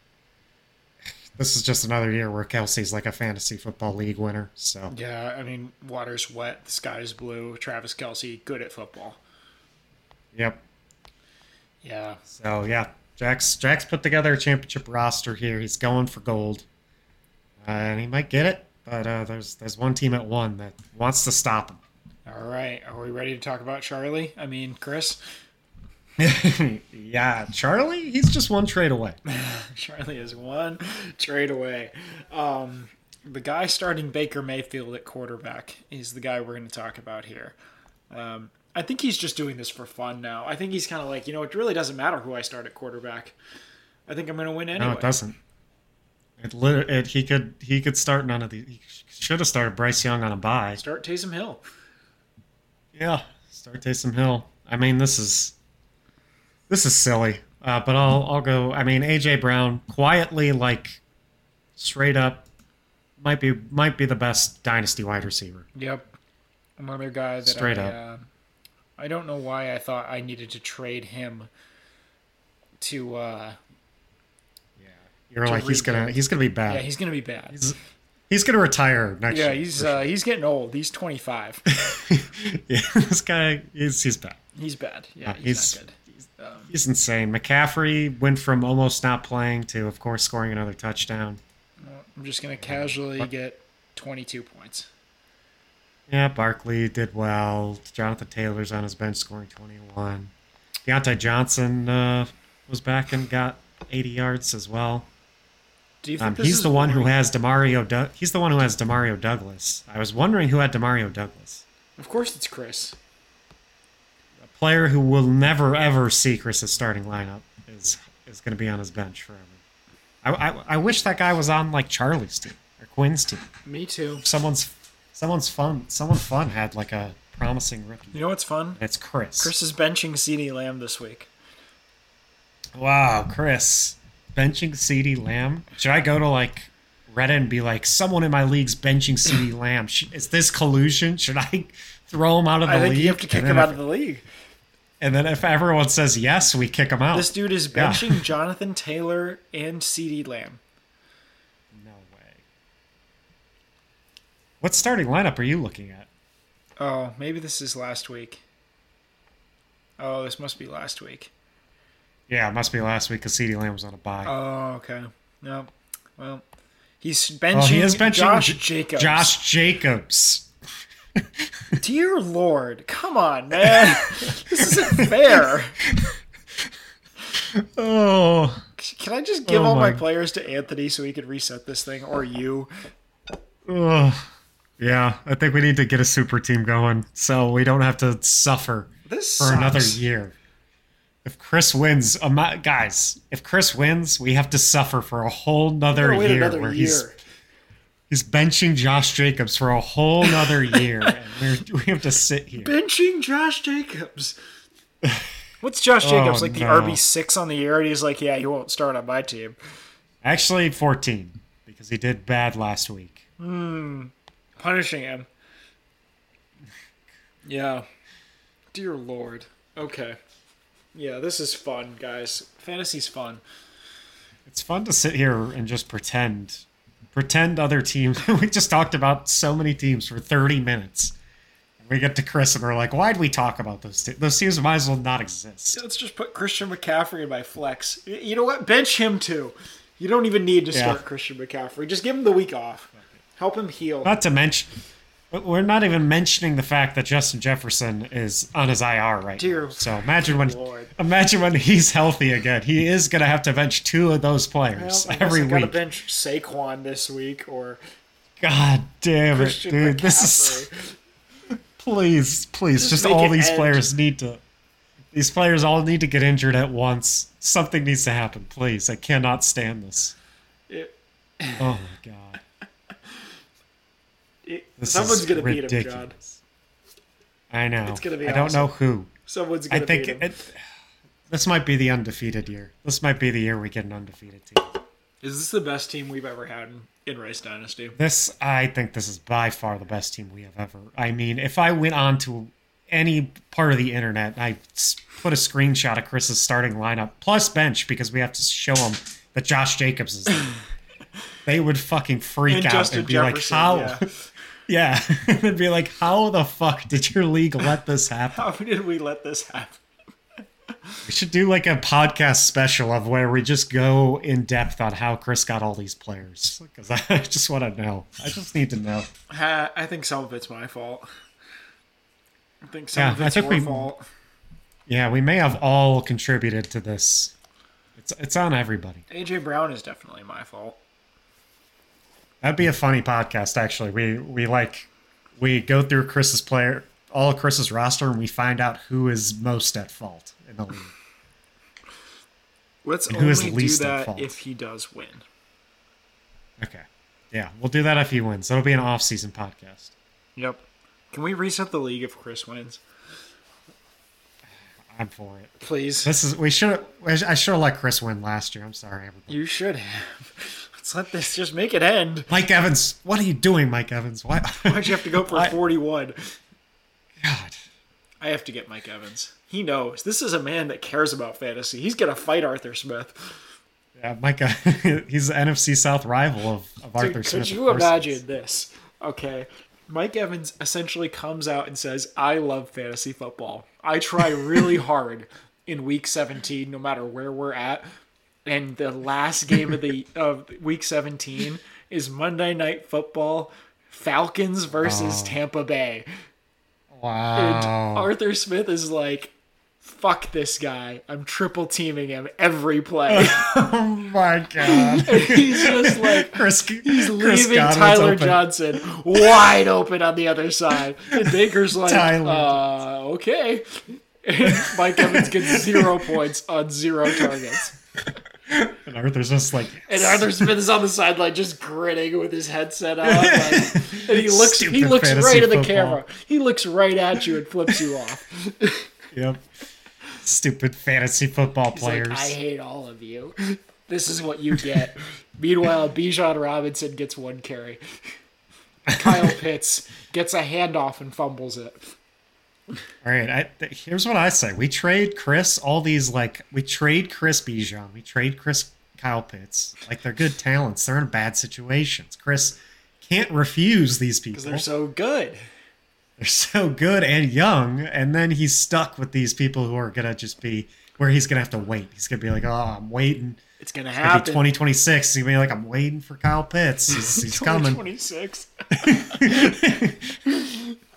This is just another year where Kelce's like a fantasy football league winner. So yeah, I mean, water's wet, the sky's blue. Travis Kelce, good at football. Yep. Yeah. So yeah, Jack's Jack's put together a championship roster here. He's going for gold, uh, and he might get it. But uh, there's there's one team at one that wants to stop him. All right, are we ready to talk about Charlie? I mean, Chris. Yeah, Charlie, he's just one trade away. Charlie is one trade away. Um, the guy starting Baker Mayfield at quarterback is the guy we're going to talk about here. Um, I think he's just doing this for fun now. I think he's kind of like, you know, it really doesn't matter who I start at quarterback. I think I'm going to win anyway. No, it doesn't. It, lit- it he could he could start none of these. He should have started Bryce Young on a bye. Start Taysom Hill. Yeah, start Taysom Hill. I mean, this is... This is silly, uh, but I'll I'll go. I mean, A J Brown quietly, like straight up, might be might be the best dynasty wide receiver. Yep, another guy that straight I, up. Uh, I don't know why I thought I needed to trade him. To uh, yeah, you're to like rebuild. he's gonna he's gonna be bad. Yeah, he's gonna be bad. He's, he's gonna retire next yeah, year. Yeah, he's uh, sure. he's getting old. He's twenty-five. Yeah, this guy he's he's bad. He's bad. Yeah, uh, he's, he's not good. He's insane. McCaffrey went from almost not playing to, of course, scoring another touchdown. I'm just going to casually Bar- get twenty-two points. Yeah, Barkley did well. Jonathan Taylor's on his bench scoring twenty-one. Deontay Johnson uh, was back and got eighty yards as well. Do you think um, this he's is the one boring? who has Demario. Du- he's the one who has Demario Douglas. I was wondering who had Demario Douglas. Of course, it's Chris. Player who will never ever see Chris's starting lineup is is going to be on his bench forever. I, I I wish that guy was on like Charlie's team or Quinn's team. Me too. Someone's someone's fun. Someone fun had like a promising rookie. You know what's fun? It's Chris. Chris is benching CeeDee Lamb this week. Wow, Chris benching CeeDee Lamb. Should I go to like Reddit and be like, someone in my league's benching CeeDee Lamb. Is this collusion? Should I throw him out of the I think league? You have to kick him out if, of the league. And then if everyone says yes, we kick him out. This dude is benching yeah. Jonathan Taylor and CeeDee Lamb. No way. What starting lineup are you looking at? Oh, maybe this is last week. Oh, this must be last week. Yeah, it must be last week because CeeDee Lamb was on a bye. Oh, okay. No. Well, he's benching, well, he is benching Josh J- Jacobs. Josh Jacobs. Dear Lord, come on, man. This isn't fair. Oh. Can I just give oh all my. my players to Anthony so he could reset this thing, or you? Oh. Yeah, I think we need to get a super team going so we don't have to suffer this for sucks. another year. If Chris wins, um, guys, if Chris wins, we have to suffer for a whole nother year another where year. he's he's benching Josh Jacobs for a whole nother year. And we're, we have to sit here. Benching Josh Jacobs. What's Josh Jacobs, oh, like no. the R B six on the year? And he's like, yeah, he won't start on my team. Actually, fourteen, because he did bad last week. Hmm. Punishing him. Yeah. Dear Lord. Okay. Yeah, this is fun, guys. Fantasy's fun. It's fun to sit here and just pretend. Pretend other teams. We just talked about so many teams for thirty minutes. And we get to Chris and we're like, why'd we talk about those teams? Those teams might as well not exist. Let's just put Christian McCaffrey in my flex. You know what? Bench him too. You don't even need to start yeah. Christian McCaffrey. Just give him the week off. Help him heal. Not to mention... We're not even mentioning the fact that Justin Jefferson is on his I R right Dear now. So imagine when Lord. imagine when he's healthy again. He is going to have to bench two of those players well, every week. Got to bench Saquon this week or God damn Christian it, dude! McCaffrey. This is please, please, just, just all these end. players need to. These players all need to get injured at once. Something needs to happen, please. I cannot stand this. It... Oh my God. It, someone's gonna ridiculous. beat him, John. I know. It's gonna be I don't awesome. know who. Someone's gonna I think beat him. It, this might be the undefeated year. This might be the year we get an undefeated team. Is this the best team we've ever had in, in Rice Dynasty? This, I think, this is by far the best team we have ever. I mean, if I went on to any part of the internet, I put a screenshot of Chris's starting lineup plus bench because we have to show them that Josh Jacobs is there. They would fucking freak and out Justin and be Jefferson, like, "How?" Yeah, yeah. They'd be like, "How the fuck did your league let this happen? How did we let this happen?" We should do like a podcast special of where we just go in depth on how Chris got all these players because I just want to know. I just need to know. Uh, I think some of it's my fault. I think some yeah, of it's your we, fault. Yeah, we may have all contributed to this. It's it's on everybody. A J Brown is definitely my fault. That'd be a funny podcast, actually. We we like we go through Chris's player, all of Chris's roster, and we find out who is most at fault in the league. Let's and only who is least do that if he does win. Okay, yeah, we'll do that if he wins. That'll be an off-season podcast. Yep. Can we reset the league if Chris wins? I'm for it. Please. This is we should. I should have let Chris win last year. I'm sorry, everybody. You should have. Let's let this just make it end. Mike Evans, what are you doing, Mike Evans? Why? Why'd you have to go for forty-one? God. I have to get Mike Evans. He knows. This is a man that cares about fantasy. He's going to fight Arthur Smith. Yeah, Mike, uh, he's the N F C South rival of, of Dude, Arthur could Smith. Could you imagine this? Okay. Mike Evans essentially comes out and says, I love fantasy football. I try really hard in week seventeen, no matter where we're at. And the last game of the of week seventeen is Monday Night Football, Falcons versus oh. Tampa Bay. Wow. And Arthur Smith is like, fuck this guy. I'm triple teaming him every play. Oh my God. And he's just like, Chris, he's Chris leaving Godwin's Tyler open. Johnson wide open on the other side. And Baker's like, uh, okay. And Mike Evans gets zero points on zero targets. And Arthur's just like, yes. And Arthur Smith is on the sideline just grinning with his headset on, like, and he looks Stupid he looks right at the football. camera. He looks right at you and flips you off. Yep. Stupid fantasy football He's players. Like, I hate all of you. This is what you get. Meanwhile, Bijan Robinson gets one carry. Kyle Pitts gets a handoff and fumbles it. All right, I, th- here's what I say. We trade Chris all these, like, we trade Chris Bijan. We trade Chris Kyle Pitts. Like, they're good talents. They're in bad situations. Chris can't refuse these people. Because they're so good. They're so good and young. And then he's stuck with these people who are going to just be, where he's going to have to wait. He's going to be like, oh, I'm waiting. It's going to happen. It's gonna be twenty twenty-six. He'll be like, I'm waiting for Kyle Pitts. He's, he's coming. twenty twenty-six.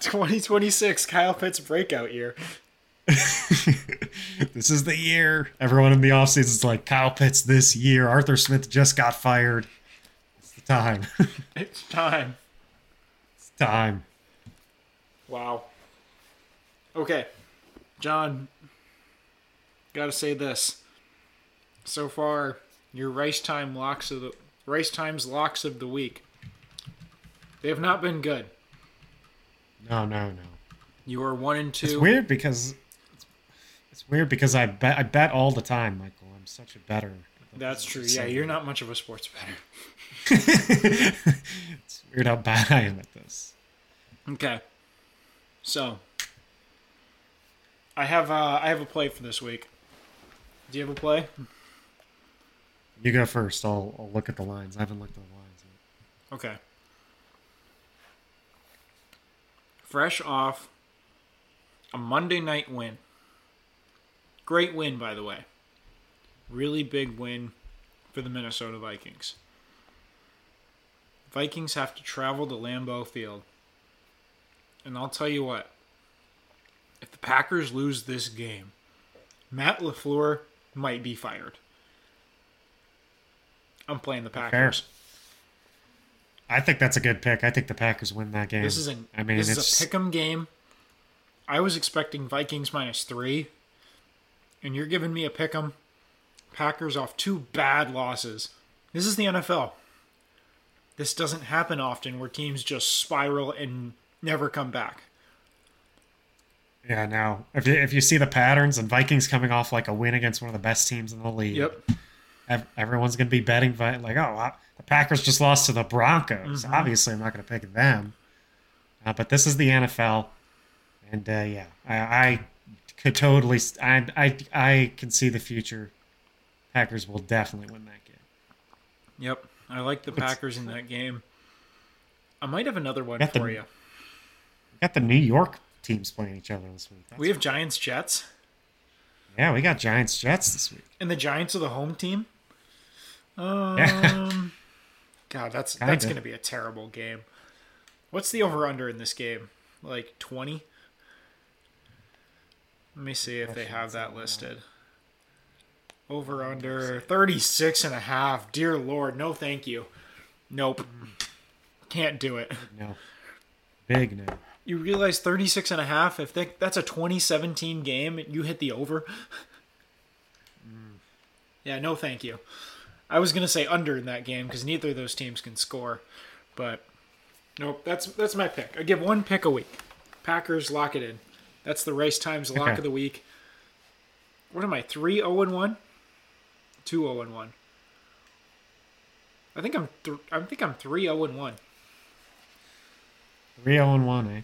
twenty twenty-six, Kyle Pitts breakout year. This is the year. Everyone in the offseason is like, Kyle Pitts this year. Arthur Smith just got fired. It's the time. It's time. It's time. Wow. Okay. John, gotta say this. So far, your Rice Time locks of the Rice Time's locks of the week. They have not been good. No, no, no. You are one and two. It's weird because it's, it's weird because I bet I bet all the time, Michael. I'm such a bettor. That's true. Yeah, you're not much of a sports bettor. It's weird how bad I am at this. Okay, so I have uh, I have a play for this week. Do you have a play? You go first. I'll, I'll look at the lines. I haven't looked at the lines yet. Okay. Fresh off a Monday night win. Great win, by the way. Really big win for the Minnesota Vikings. Vikings have to travel to Lambeau Field. And I'll tell you what. If the Packers lose this game, Matt LaFleur might be fired. I'm playing the Packers. Fair. I think that's a good pick. I think the Packers win that game. This is an, I mean, this it's... is a pick'em game. I was expecting Vikings minus three, and you're giving me a pick'em. Packers off two bad losses. This is the N F L. This doesn't happen often where teams just spiral and never come back. Yeah, no. If if you see the patterns and Vikings coming off like a win against one of the best teams in the league, yep. Everyone's going to be betting like, oh, the Packers just lost to the Broncos. Mm-hmm. Obviously, I'm not going to pick them. Uh, but this is the N F L, and uh, yeah, I, I could totally, I, I I can see the future. Packers will definitely win that game. Yep, I like the Packers in that game. I might have another one for the, you. We got the New York teams playing each other this week. That's we have cool. Giants Jets. Yeah, we got Giants Jets this week. And the Giants are the home team. Um, yeah. God, that's Kinda. that's gonna be a terrible game. What's the over under in this game? Like twenty. Let me see if they have that listed. Over under thirty-six and a half. Dear Lord, no, thank you. Nope, can't do it. No, big no. You realize thirty-six and a half, if they, that's a twenty seventeen game, you hit the over. Mm. Yeah, no thank you. I was going to say under in that game because neither of those teams can score. But, nope, that's that's my pick. I give one pick a week. Packers, lock it in. That's the Rice Times lock okay. of the week. What am I, three oh one? two oh one. I think I'm th- I think I'm three oh one. three oh one, eh?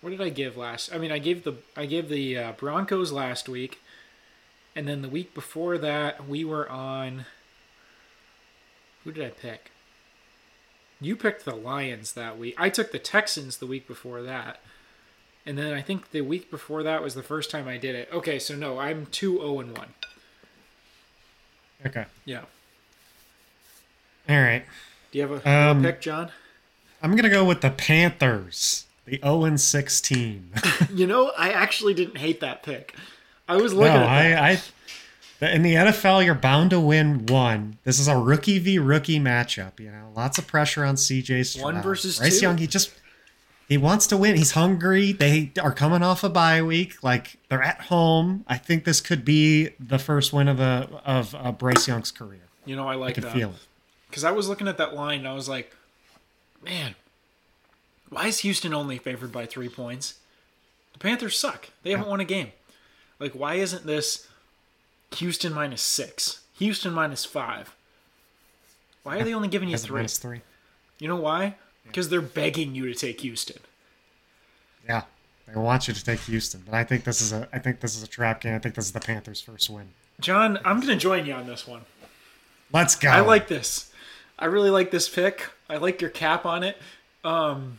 What did I give last? I mean, I gave the I gave the uh, Broncos last week, and then the week before that we were on. Who did I pick? You picked the Lions that week. I took the Texans the week before that, and then I think the week before that was the first time I did it. Okay, so no, I'm two zero and one. Okay. Yeah. All right. Do you have a, um, a pick, John? I'm going to go with the Panthers, the oh and six team. You know, I actually didn't hate that pick. I was looking no, at that. I, I, in the N F L, you're bound to win one. This is a rookie v. rookie matchup. You know, lots of pressure on C J Stroud. One versus Bryce two. Bryce Young, he just he wants to win. He's hungry. They are coming off a bye week. Like, they're at home. I think this could be the first win of a, of uh, Bryce Young's career. You know, I like I can that. Feel it. Because I was looking at that line, and I was like, man, why is Houston only favored by three points? The Panthers suck. They haven't won a game. Like, why isn't this Houston minus six? Houston minus five? Why are they only giving you three? Minus three. You know why? Because yeah. they're begging you to take Houston. Yeah, they want you to take Houston. But I think this is a I think this is a trap game. I think this is the Panthers' first win. John, I'm going to join you on this one. Let's go. I like this. I really like this pick. I like your cap on it. Um,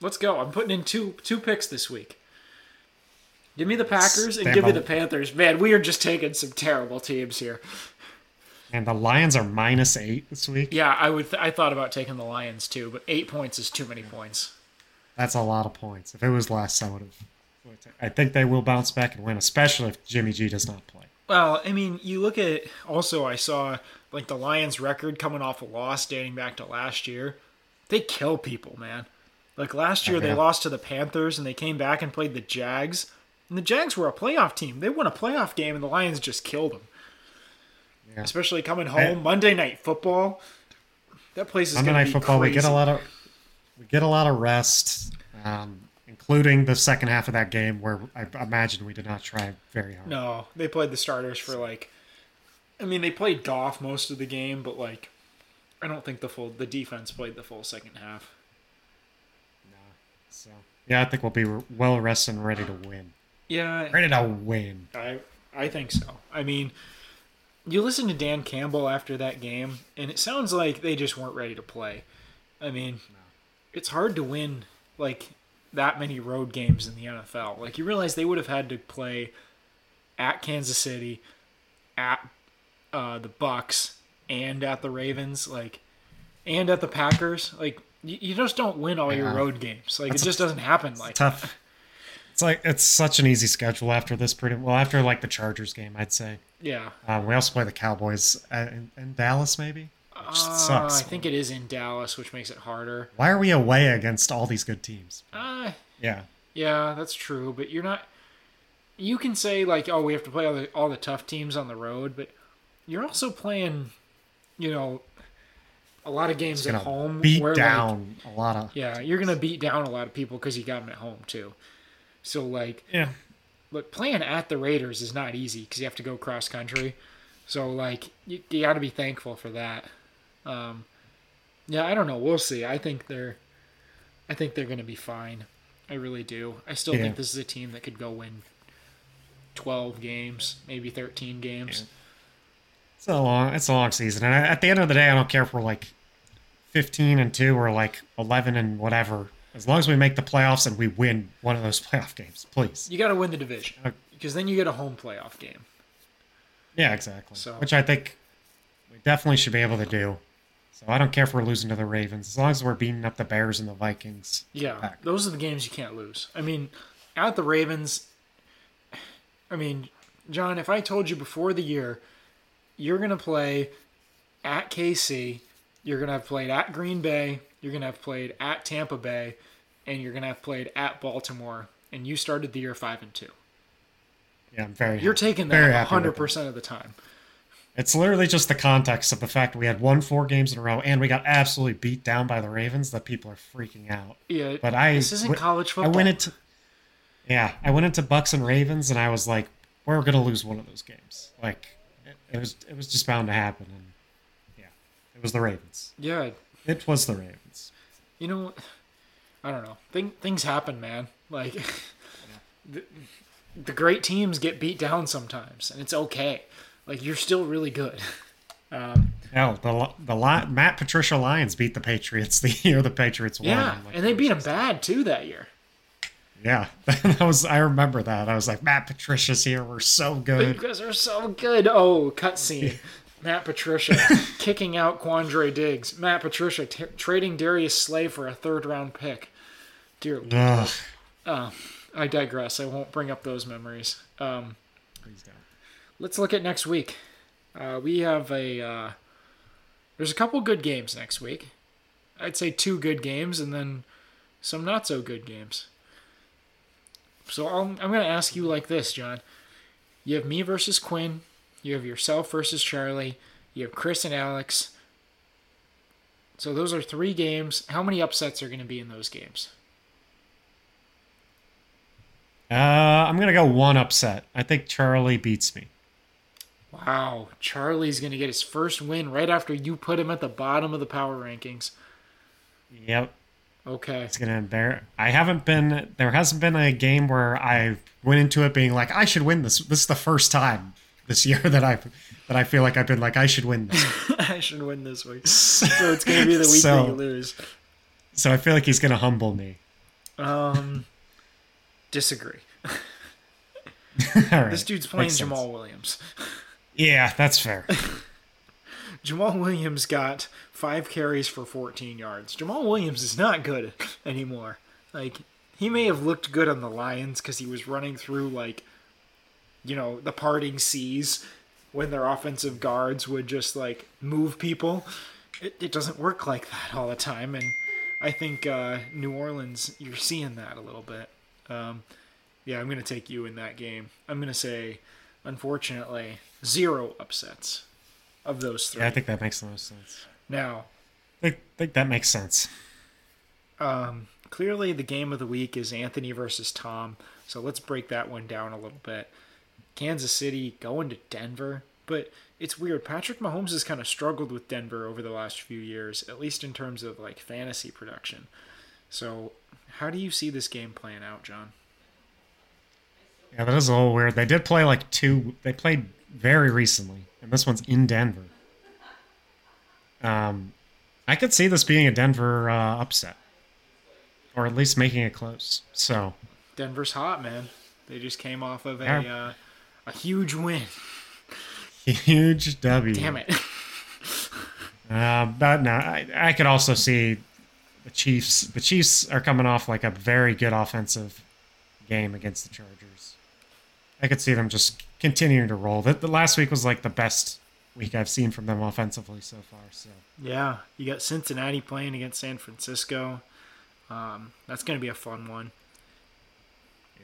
let's go. I'm putting in two two picks this week. Give me the Packers Stand and give me the Panthers. Man, we are just taking some terrible teams here. And the Lions are minus eight this week. Yeah, I would. Th- I thought about taking the Lions too, but eight points is too many points. That's a lot of points. If it was less, I would have. I think they will bounce back and win, especially if Jimmy G does not play. Well, I mean, you look at it. Also, I saw like the Lions' record coming off a loss dating back to last year. They kill people, man. Like last year, oh, yeah. they lost to the Panthers and they came back and played the Jags. And the Jags were a playoff team. They won a playoff game, and the Lions just killed them. Yeah. Especially coming home, I, Monday Night Football. That place is going to be Monday Night Football. Crazy. We get a lot of we get a lot of rest, um, including the second half of that game, where I imagine we did not try very hard. No, they played the starters for like. I mean, they played Goff most of the game, but like, I don't think the full the defense played the full second half. No, so yeah, I think we'll be well rested and ready to win. Yeah. Ready to win. I I think so. I mean, you listen to Dan Campbell after that game, and it sounds like they just weren't ready to play. I mean, no. It's hard to win, like, that many road games in the N F L. Like, you realize they would have had to play at Kansas City, at uh, the Bucks, and at the Ravens, like, and at the Packers. Like, you, you just don't win all yeah. your road games. Like, That's it just a, doesn't happen like tough. that. It's like it's such an easy schedule after this pretty well after like the Chargers game, I'd say. Yeah. Um, we also play the Cowboys at, in, in Dallas, maybe. Which uh, sucks. I think it is in Dallas, which makes it harder. Why are we away against all these good teams? Uh, yeah. Yeah, that's true. But you're not. You can say like, oh, we have to play all the all the tough teams on the road, but you're also playing, you know, a lot of games at home. Beat where, down like, a lot of. Yeah, you're gonna beat down a lot of people because you got them at home too. So, like, yeah. look, playing at the Raiders is not easy because you have to go cross-country. So, like, you, you got to be thankful for that. Um, yeah, I don't know. We'll see. I think they're I think they're going to be fine. I really do. I still yeah. think this is a team that could go win twelve games, maybe thirteen games. Yeah. It's, a long, it's a long season. And at the end of the day, I don't care if we're, like, fifteen and two or, like, eleven and whatever. As long as we make the playoffs and we win one of those playoff games, please. You got to win the division because then you get a home playoff game. Yeah, exactly. So. Which I think we definitely should be able to do. So I don't care if we're losing to the Ravens. As long as we're beating up the Bears and the Vikings. Yeah, back. Those are the games you can't lose. I mean, at the Ravens, I mean, John, if I told you before the year, you're going to play at K C, you're going to have played at Green Bay, you're going to have played at Tampa Bay, and you're going to have played at Baltimore, and you started the year five and two. Yeah, I'm very You're happy. taking that one hundred percent of the time. It's literally just the context of the fact that we had won four games in a row, and we got absolutely beat down by the Ravens that people are freaking out. Yeah, but I, this isn't w- college football. I went into, yeah, I went into Bucks and Ravens, and I was like, we're going to lose one of those games. Like, it, it was it was just bound to happen, and yeah, it was the Ravens. Yeah, It was the Ravens. You know, I don't know. Thing, things happen, man. Like, the, the great teams get beat down sometimes, and it's okay. Like, you're still really good. Um, Hell, the the Matt Patricia Lions beat the Patriots the year the Patriots won. Yeah, like, and they beat them bad, too, that year. Yeah, that was. I remember that. I was like, Matt Patricia's here. We're so good. You guys are so good. Oh, cutscene. Matt Patricia kicking out Quandre Diggs. Matt Patricia t- trading Darius Slay for a third-round pick. Dear Lord. Uh, I digress. I won't bring up those memories. Um, Please don't. Let's look at next week. Uh, we have a uh, – there's a couple good games next week. I'd say two good games and then some not-so-good games. So I'll, I'm going to ask you like this, John. You have me versus Quinn. You have yourself versus Charlie. You have Chris and Alex. So those are three games. How many upsets are going to be in those games? Uh, I'm going to go one upset. I think Charlie beats me. Wow, Charlie's going to get his first win right after you put him at the bottom of the power rankings. Yep. Okay. It's going to embarrass. I haven't been, there hasn't been a game where I went into it being like, I should win this. This is the first time this year that I've, that I feel like I've been like, I should win this. I should win this week. So it's going to be the week so, that you lose. So I feel like he's going to humble me. Um, disagree. All right. This dude's playing Makes Jamal sense. Williams. Yeah, that's fair. Jamal Williams got five carries for fourteen yards. Jamal Williams is not good anymore. Like, he may have looked good on the Lions because he was running through, like, you know, the parting seas when their offensive guards would just, like, move people. It, it doesn't work like that all the time, and I think uh, New Orleans, you're seeing that a little bit. Um, yeah, I'm going to take you in that game. I'm going to say, unfortunately, zero upsets of those three. Yeah, I think that makes the most sense. Now, I think that makes sense. Um, clearly, the game of the week is Anthony versus Tom, so let's break that one down a little bit. Kansas City going to Denver, but it's weird. Patrick Mahomes has kind of struggled with Denver over the last few years, at least in terms of like fantasy production. So how do you see this game playing out, John? Yeah, that is a little weird. They did play like two. They played very recently, and this one's in Denver. Um, I could see this being a Denver uh, upset, or at least making it close. So Denver's hot, man. They just came off of a uh, a huge win. Huge W. Damn it. uh, but no, I, I could also see the Chiefs. The Chiefs are coming off like a very good offensive game against the Chargers. I could see them just continuing to roll. The, the last week was like the best week I've seen from them offensively so far. So yeah, you got Cincinnati playing against San Francisco. Um, that's going to be a fun one.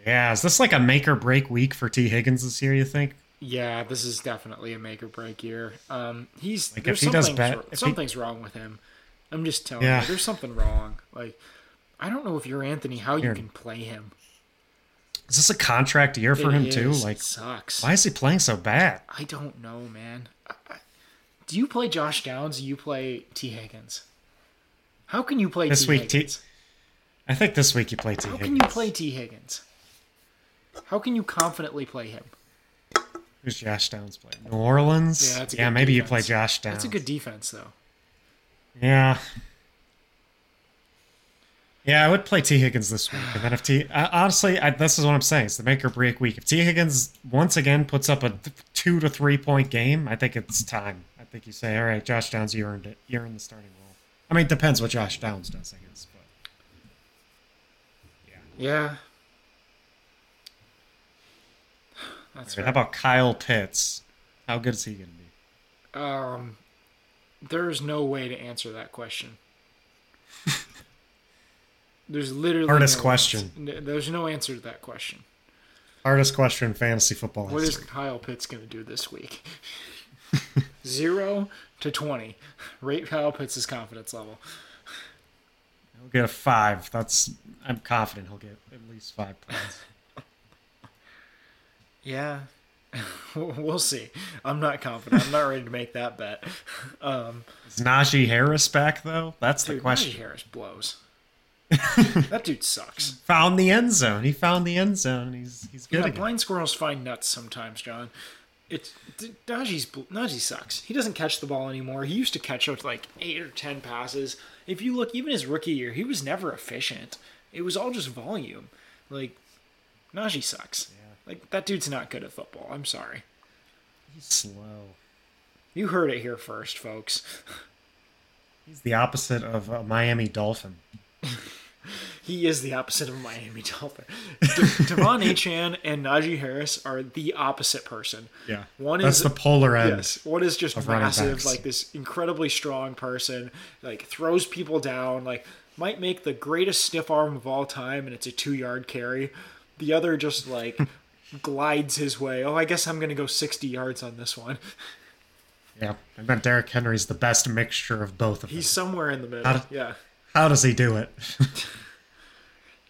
Yeah, is this like a make or break week for T. Higgins this year, you think? Yeah, this is definitely a make or break year. Um, he's like there's if he does bad, if something's he, wrong with him. I'm just telling yeah. you, there's something wrong. Like, I don't know if you're Anthony, how Here. you can play him. Is this a contract year for it him is. too? Like, it sucks. Why is he playing so bad? I don't know, man. I, I, do you play Josh Downs? Or you play T. Higgins? How can you play this T. week? Higgins? T- I think this week you play T. How Higgins. How can you play T. Higgins? How can you confidently play him? Who's Josh Downs playing? New Orleans? Yeah, that's a yeah good maybe defense. You play Josh Downs. That's a good defense, though. Yeah. Yeah, I would play T. Higgins this week. And then if T. I, honestly, I, this is what I'm saying. It's the make or break week. If T. Higgins once again puts up a two to three point game, I think it's time. I think you say, all right, Josh Downs, you earned it. You're in the starting role. I mean, it depends what Josh Downs does, I guess. But yeah. Yeah. That's right. How about Kyle Pitts? How good is he going to be? Um, there's no way to answer that question. There's literally hardest no question. Answer. There's no answer to that question. Hardest question in fantasy football. What history. is Kyle Pitts going to do this week? Zero to twenty. Rate Kyle Pitts' confidence level. He'll get a five. That's I'm confident he'll get at least five points. Yeah, we'll see. I'm not confident. I'm not ready to make that bet. Um, Is Najee Harris back, though? That's dude, the question. Najee Harris blows. That dude sucks. Found the end zone. He found the end zone. He's he's good. Yeah, again. Blind squirrels find nuts sometimes, John. It's Najee's Najee sucks. He doesn't catch the ball anymore. He used to catch up to like eight or ten passes. If you look, even his rookie year, he was never efficient. It was all just volume. Like Najee sucks. Yeah. Like, that dude's not good at football. I'm sorry. He's slow. You heard it here first, folks. He's the opposite of a Miami Dolphin. He is the opposite of a Miami Dolphin. De- Devon Achane and Najee Harris are the opposite person. Yeah, one that's is the polar end. Yes, one is just massive, like this incredibly strong person, like throws people down, like might make the greatest stiff arm of all time, and it's a two-yard carry. The other just like... glides his way. Oh, I guess I'm going to go sixty yards on this one. Yeah, I bet Derrick Henry's the best mixture of both of them. He's somewhere in the middle. How do, yeah. How does he do it?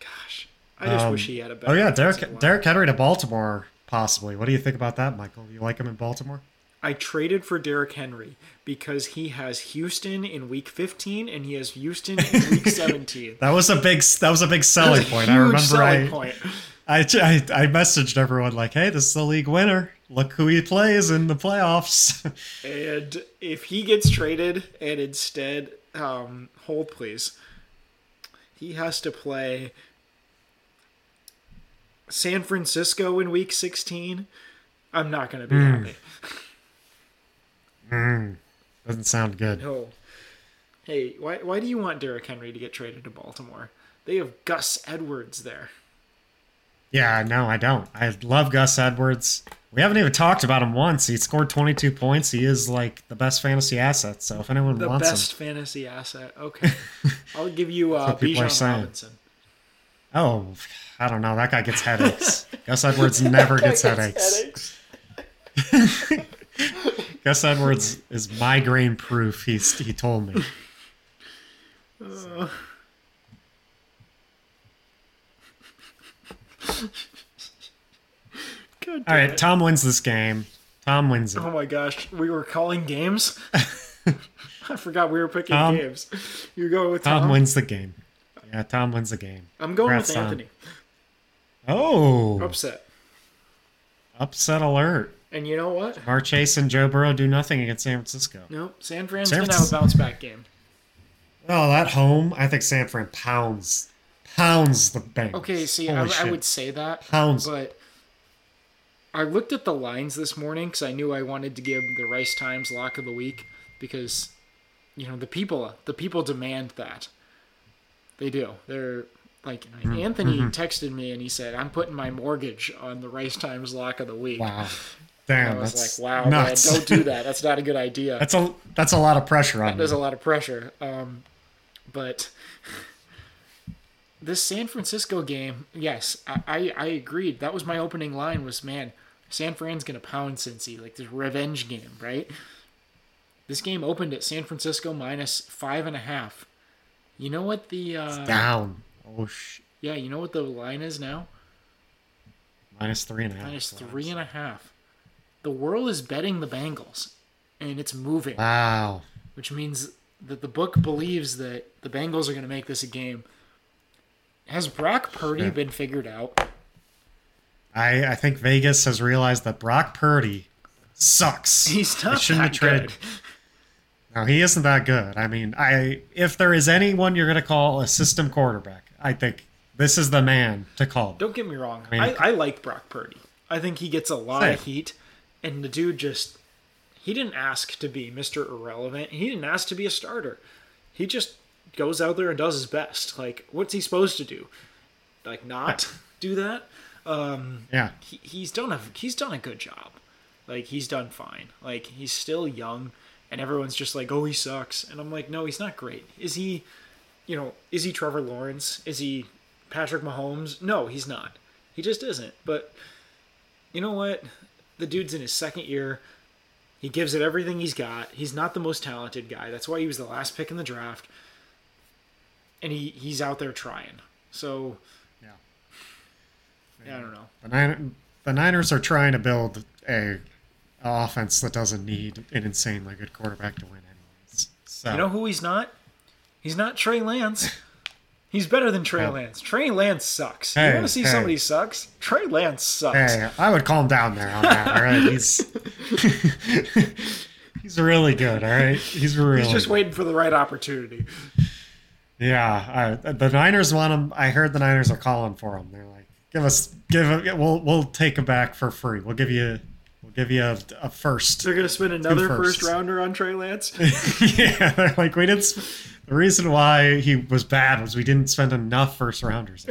Gosh, I just um, wish he had a better. Oh yeah, Derrick Derrick Henry to Baltimore, possibly. What do you think about that, Michael? You like him in Baltimore? I traded for Derrick Henry because he has Houston in week fifteen and he has Houston in week seventeen. That was a big, that was a big selling point. I remember I, point. I, I, I messaged everyone like, hey, this is the league winner. Look who he plays in the playoffs. And if he gets traded and instead, um, hold please, he has to play San Francisco in week sixteen. I'm not going to be mm. happy. Mm. Doesn't sound good. No. Hey, why why do you want Derrick Henry to get traded to Baltimore? They have Gus Edwards there. Yeah, no, I don't. I love Gus Edwards. We haven't even talked about him once. He scored twenty-two points. He is like the best fantasy asset. So if anyone the wants him, the best fantasy asset. Okay, I'll give you uh, Bijan Robinson. Oh, I don't know. That guy gets headaches. Gus Edwards never gets, gets headaches. headaches. Gus Edwards is migraine proof. He he told me. Uh, All right, it. Tom wins this game. Tom wins it. Oh my gosh, we were calling games. I forgot we were picking Tom, games. You go with Tom. Tom wins the game. Yeah, Tom wins the game. I'm going Congrats with Anthony. On. Oh, upset. Upset alert. And you know what? Jamar Chase and Joe Burrow do nothing against San Francisco. Nope. San Fran's going to have a bounce-back game. Oh, that home? I think San Fran pounds. Pounds the Bengals. Okay, see, I, I would say that. Pounds. But I looked at the lines this morning because I knew I wanted to give the Rice Times lock of the week because, you know, the people the people demand that. They do. They're... Like, Anthony mm-hmm. texted me and he said, I'm putting my mortgage on the Rice Times lock of the week. Wow. Damn. And I was that's like, wow, man, don't do that. That's not a good idea. That's a that's a lot of pressure on me. That is a lot of pressure. Um, but this San Francisco game, yes, I, I, I agreed. That was my opening line was, man, San Fran's going to pound Cincy, like this revenge game, right? This game opened at San Francisco minus five and a half. You know what the... Uh, it's down. Oh, shit. Yeah, you know what the line is now? Minus three and a half. Minus three and a half. The world is betting the Bengals, and it's moving. Wow. Which means that the book believes that the Bengals are going to make this a game. Has Brock Purdy yeah. been figured out? I I think Vegas has realized that Brock Purdy sucks. He's not that good. No, he isn't that good. I mean, I if there is anyone you're going to call a system quarterback, I think this is the man to call. Don't get me wrong. I, mean, I, I like Brock Purdy. I think he gets a lot same. of heat. And the dude just, he didn't ask to be Mister Irrelevant. He didn't ask to be a starter. He just goes out there and does his best. Like, what's he supposed to do? Like, not yeah. do that? Um, yeah. He, he's done a, he's done a good job. Like, he's done fine. Like, he's still young. And everyone's just like, oh, he sucks. And I'm like, no, he's not great. Is he... You know, is he Trevor Lawrence? Is he Patrick Mahomes? No, he's not. He just isn't. But you know what? The dude's in his second year. He gives it everything he's got. He's not the most talented guy. That's why he was the last pick in the draft. And he, he's out there trying. So, yeah. yeah I don't know. The, Niner, the Niners are trying to build a offense that doesn't need an insanely good quarterback to win anyways. So. You know who he's not? He's not Trey Lance. He's better than Trey Lance. Trey Lance sucks. Hey, you want to see hey. somebody sucks? Trey Lance sucks. Hey, I would calm down there on that, all right? He's, he's really good, all right? He's really He's just good. waiting for the right opportunity. Yeah, uh, the Niners want him. I heard the Niners are calling for him. They're like, give us, give a, we'll we'll take him back for free. We'll give you We'll give you a, a first. They're going to spend another first rounder on Trey Lance? Yeah, they're like, we didn't. Sp- the reason why he was bad was we didn't spend enough first rounders.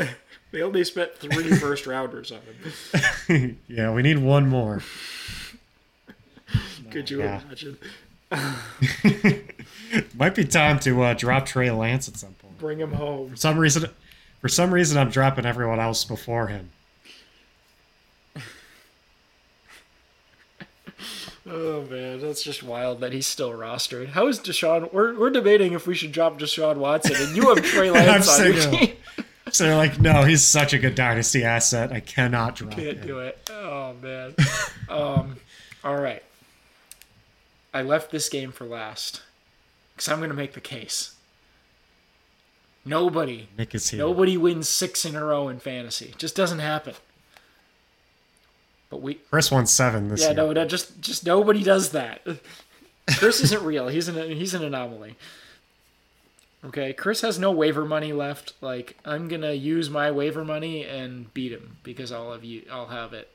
They only spent three first rounders on him. Yeah, we need one more. Could you yeah. imagine? Might be time to uh, drop Trey Lance at some point. Bring him home. For some reason, for some reason, I'm dropping everyone else before him. Oh, man, that's just wild that he's still rostered. How is Deshaun... We're we're debating if we should drop Deshaun Watson, and you have Trey Lance on your team. So they're like, no, he's such a good dynasty asset. I cannot drop him. Can't do it. Oh, man. um, all right. I left this game for last because I'm going to make the case. Nobody, Nick is here. Nobody wins six in a row in fantasy. It just doesn't happen. But we Chris won seven this yeah, year. Yeah, no, no, just just nobody does that. Chris isn't real. He's an he's an anomaly. Okay, Chris has no waiver money left. Like, I'm gonna use my waiver money and beat him because I'll have you. I'll have it,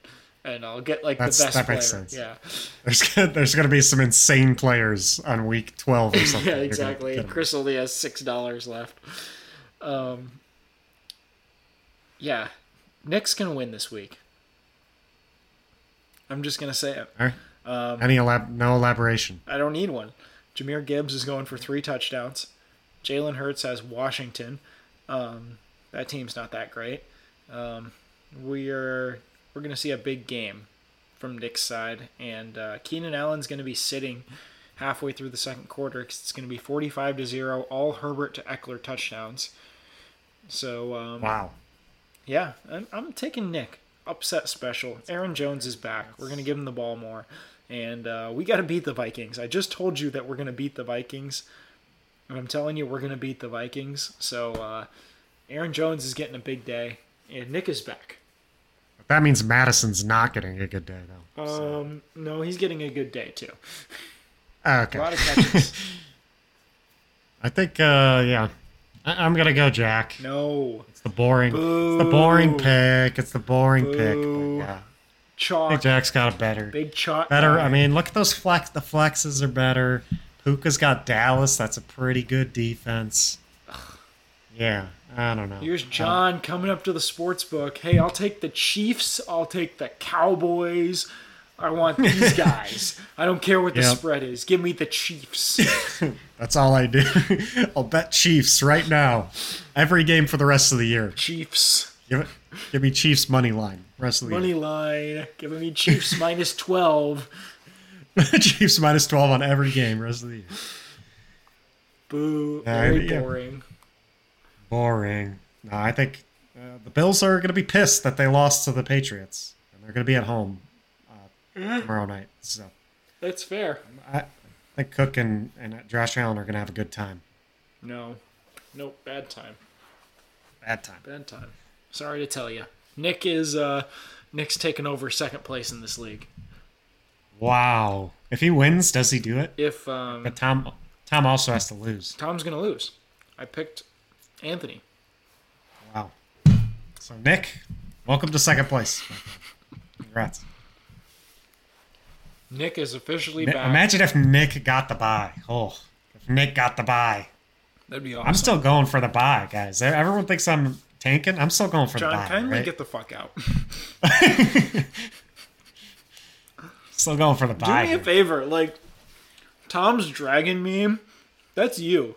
and I'll get like That's, the best. That makes player. Sense. Yeah. There's gonna, there's gonna be some insane players on week twelve or something. Yeah, exactly. Chris only has six dollars left. Um. Yeah, Nick's gonna win this week. I'm just gonna say it. All right. Um, Any elab- no elaboration. I don't need one. Jameer Gibbs is going for three touchdowns. Jalen Hurts has Washington. Um, that team's not that great. Um, we're we're gonna see a big game from Nick's side, and uh, Keenan Allen's gonna be sitting halfway through the second quarter because it's gonna be forty-five to zero, all Herbert to Eckler touchdowns. So um, wow, yeah, I'm, I'm taking Nick. Upset special. Aaron Jones is back. We're gonna give him the ball more, and uh, we gotta beat the Vikings. I just told you that we're gonna beat the Vikings. And I'm telling you, we're going to beat the Vikings. So uh, Aaron Jones is getting a big day, and Nick is back. That means Madison's not getting a good day, though. So. Um, no, he's getting a good day, too. Okay. A lot of catches. I think, uh, yeah, I- I'm going to go Jack. No. It's the boring Boo. It's the boring pick. It's the boring Boo. pick. But yeah. Chalk. I think Jack's got a better. Big chalk. Better. Guy. I mean, look at those flex. The flexes are better. Puka's got Dallas. That's a pretty good defense. Yeah, I don't know. Here's John coming up to the sports book. Hey, I'll take the Chiefs. I'll take the Cowboys. I want these guys. I don't care what the yep. spread is. Give me the Chiefs. That's all I do. I'll bet Chiefs right now. Every game for the rest of the year. Chiefs. Give it. Give me Chiefs money line. Rest of the money year. Money line. Give me Chiefs minus twelve. Chiefs minus twelve on every game rest of the year. Boo. Very uh, yeah. boring. Boring. No, I think uh, the Bills are going to be pissed that they lost to the Patriots. And they're going to be at home uh, mm-hmm. tomorrow night. So that's fair. I, I think Cook and, and Josh Allen are going to have a good time. No. Nope. Bad time. Bad time. Bad time. Sorry to tell you. Nick is uh, Nick's taking over second place in this league. Wow. If he wins, does he do it? If um, But Tom Tom also has to lose. Tom's going to lose. I picked Anthony. Wow. So, Nick, welcome to second place. Congrats. Nick is officially Nick, back. Imagine if Nick got the bye. Oh, if Nick got the bye. That'd be awesome. I'm still going for the bye, guys. Everyone thinks I'm tanking. I'm still going for John, the bye. John, kindly right? get the fuck out. Still going for the bye. Do me a favor. Like, Tom's dragging me. That's you.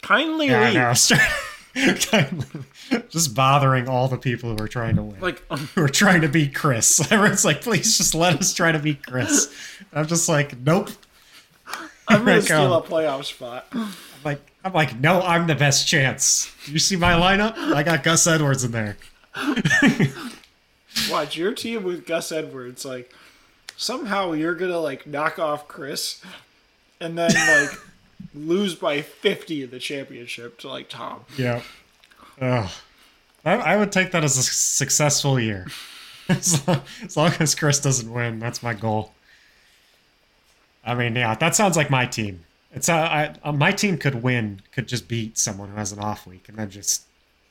Kindly yeah, leave. I know. Kindly. Just bothering all the people who are trying to win. Like, um, who are trying to beat Chris. Everyone's like, please just let us try to beat Chris. I'm just like, nope. I'm going to steal a playoff spot. I'm like, I'm like, no, I'm the best chance. You see my lineup? I got Gus Edwards in there. Watch your team with Gus Edwards. Like, somehow you're going to, like, knock off Chris and then, like, lose by fifty in the championship to, like, Tom. Yeah. Oh. I, I would take that as a successful year. as, long, as long as Chris doesn't win, that's my goal. I mean, yeah, that sounds like my team. It's uh, I, uh, my team could win, could just beat someone who has an off week and then just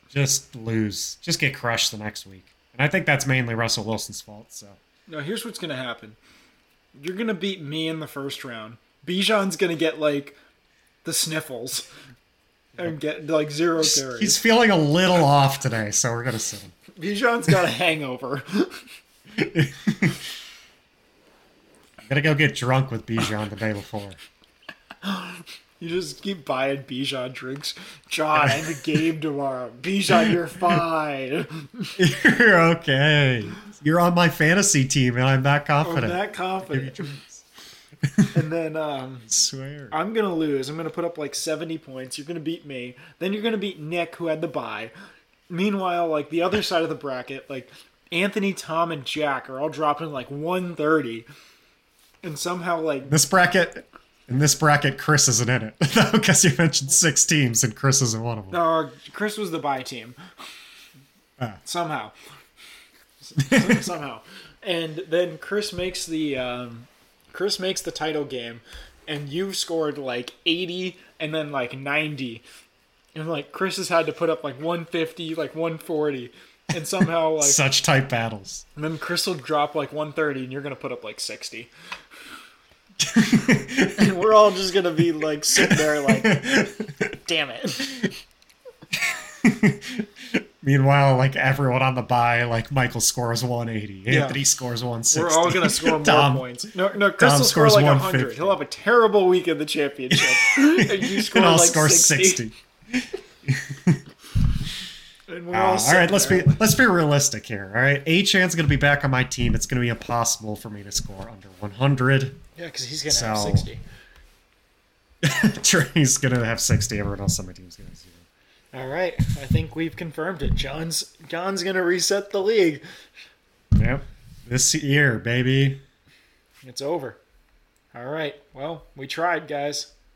just lose, just get crushed the next week. And I think that's mainly Russell Wilson's fault, so. No, here's what's going to happen. You're going to beat me in the first round. Bijan's going to get, like, the sniffles and get, like, zero carries. He's feeling a little off today, so we're going to sit him. Bijan's got a hangover. I'm going to go get drunk with Bijan the day before. You just keep buying Bijan drinks. John, I have a game tomorrow. Bijan, you're fine. You're okay. You're on my fantasy team, and I'm that confident. I'm that confident. And then um, I swear. I'm going to lose. I'm going to put up like seventy points. You're going to beat me. Then you're going to beat Nick, who had the bye. Meanwhile, like the other side of the bracket, like Anthony, Tom, and Jack are all dropping like one thirty. and somehow like this bracket. In this bracket, Chris isn't in it. Because you mentioned six teams and Chris isn't one of them. No, Chris was the bye team. Ah. Somehow. Somehow. And then Chris makes the um, Chris makes the title game, and you've scored like eighty and then like ninety. And like Chris has had to put up like one fifty, like one forty. And somehow like... Such tight battles. And then Chris will drop like one thirty and you're going to put up like sixty. And we're all just gonna be like sitting there like, damn it. Meanwhile, like everyone on the bye, like Michael scores one eighty, yeah. Anthony scores one sixty. We're all gonna score more Dom, points. No, no, Chris will score like one hundred. He'll have a terrible week in the championship. And you score and I'll like score sixty. sixty. And we're uh, all, all right, let's there. be let's be realistic here. All right, Achan's gonna be back on my team. It's gonna be impossible for me to score under one hundred. Yeah, because he's going to so, have sixty. True, he's going to have sixty. Everyone else on my team is going to have zero. All right. I think we've confirmed it. John's John's going to reset the league. Yep. This year, baby. It's over. All right. Well, we tried, guys.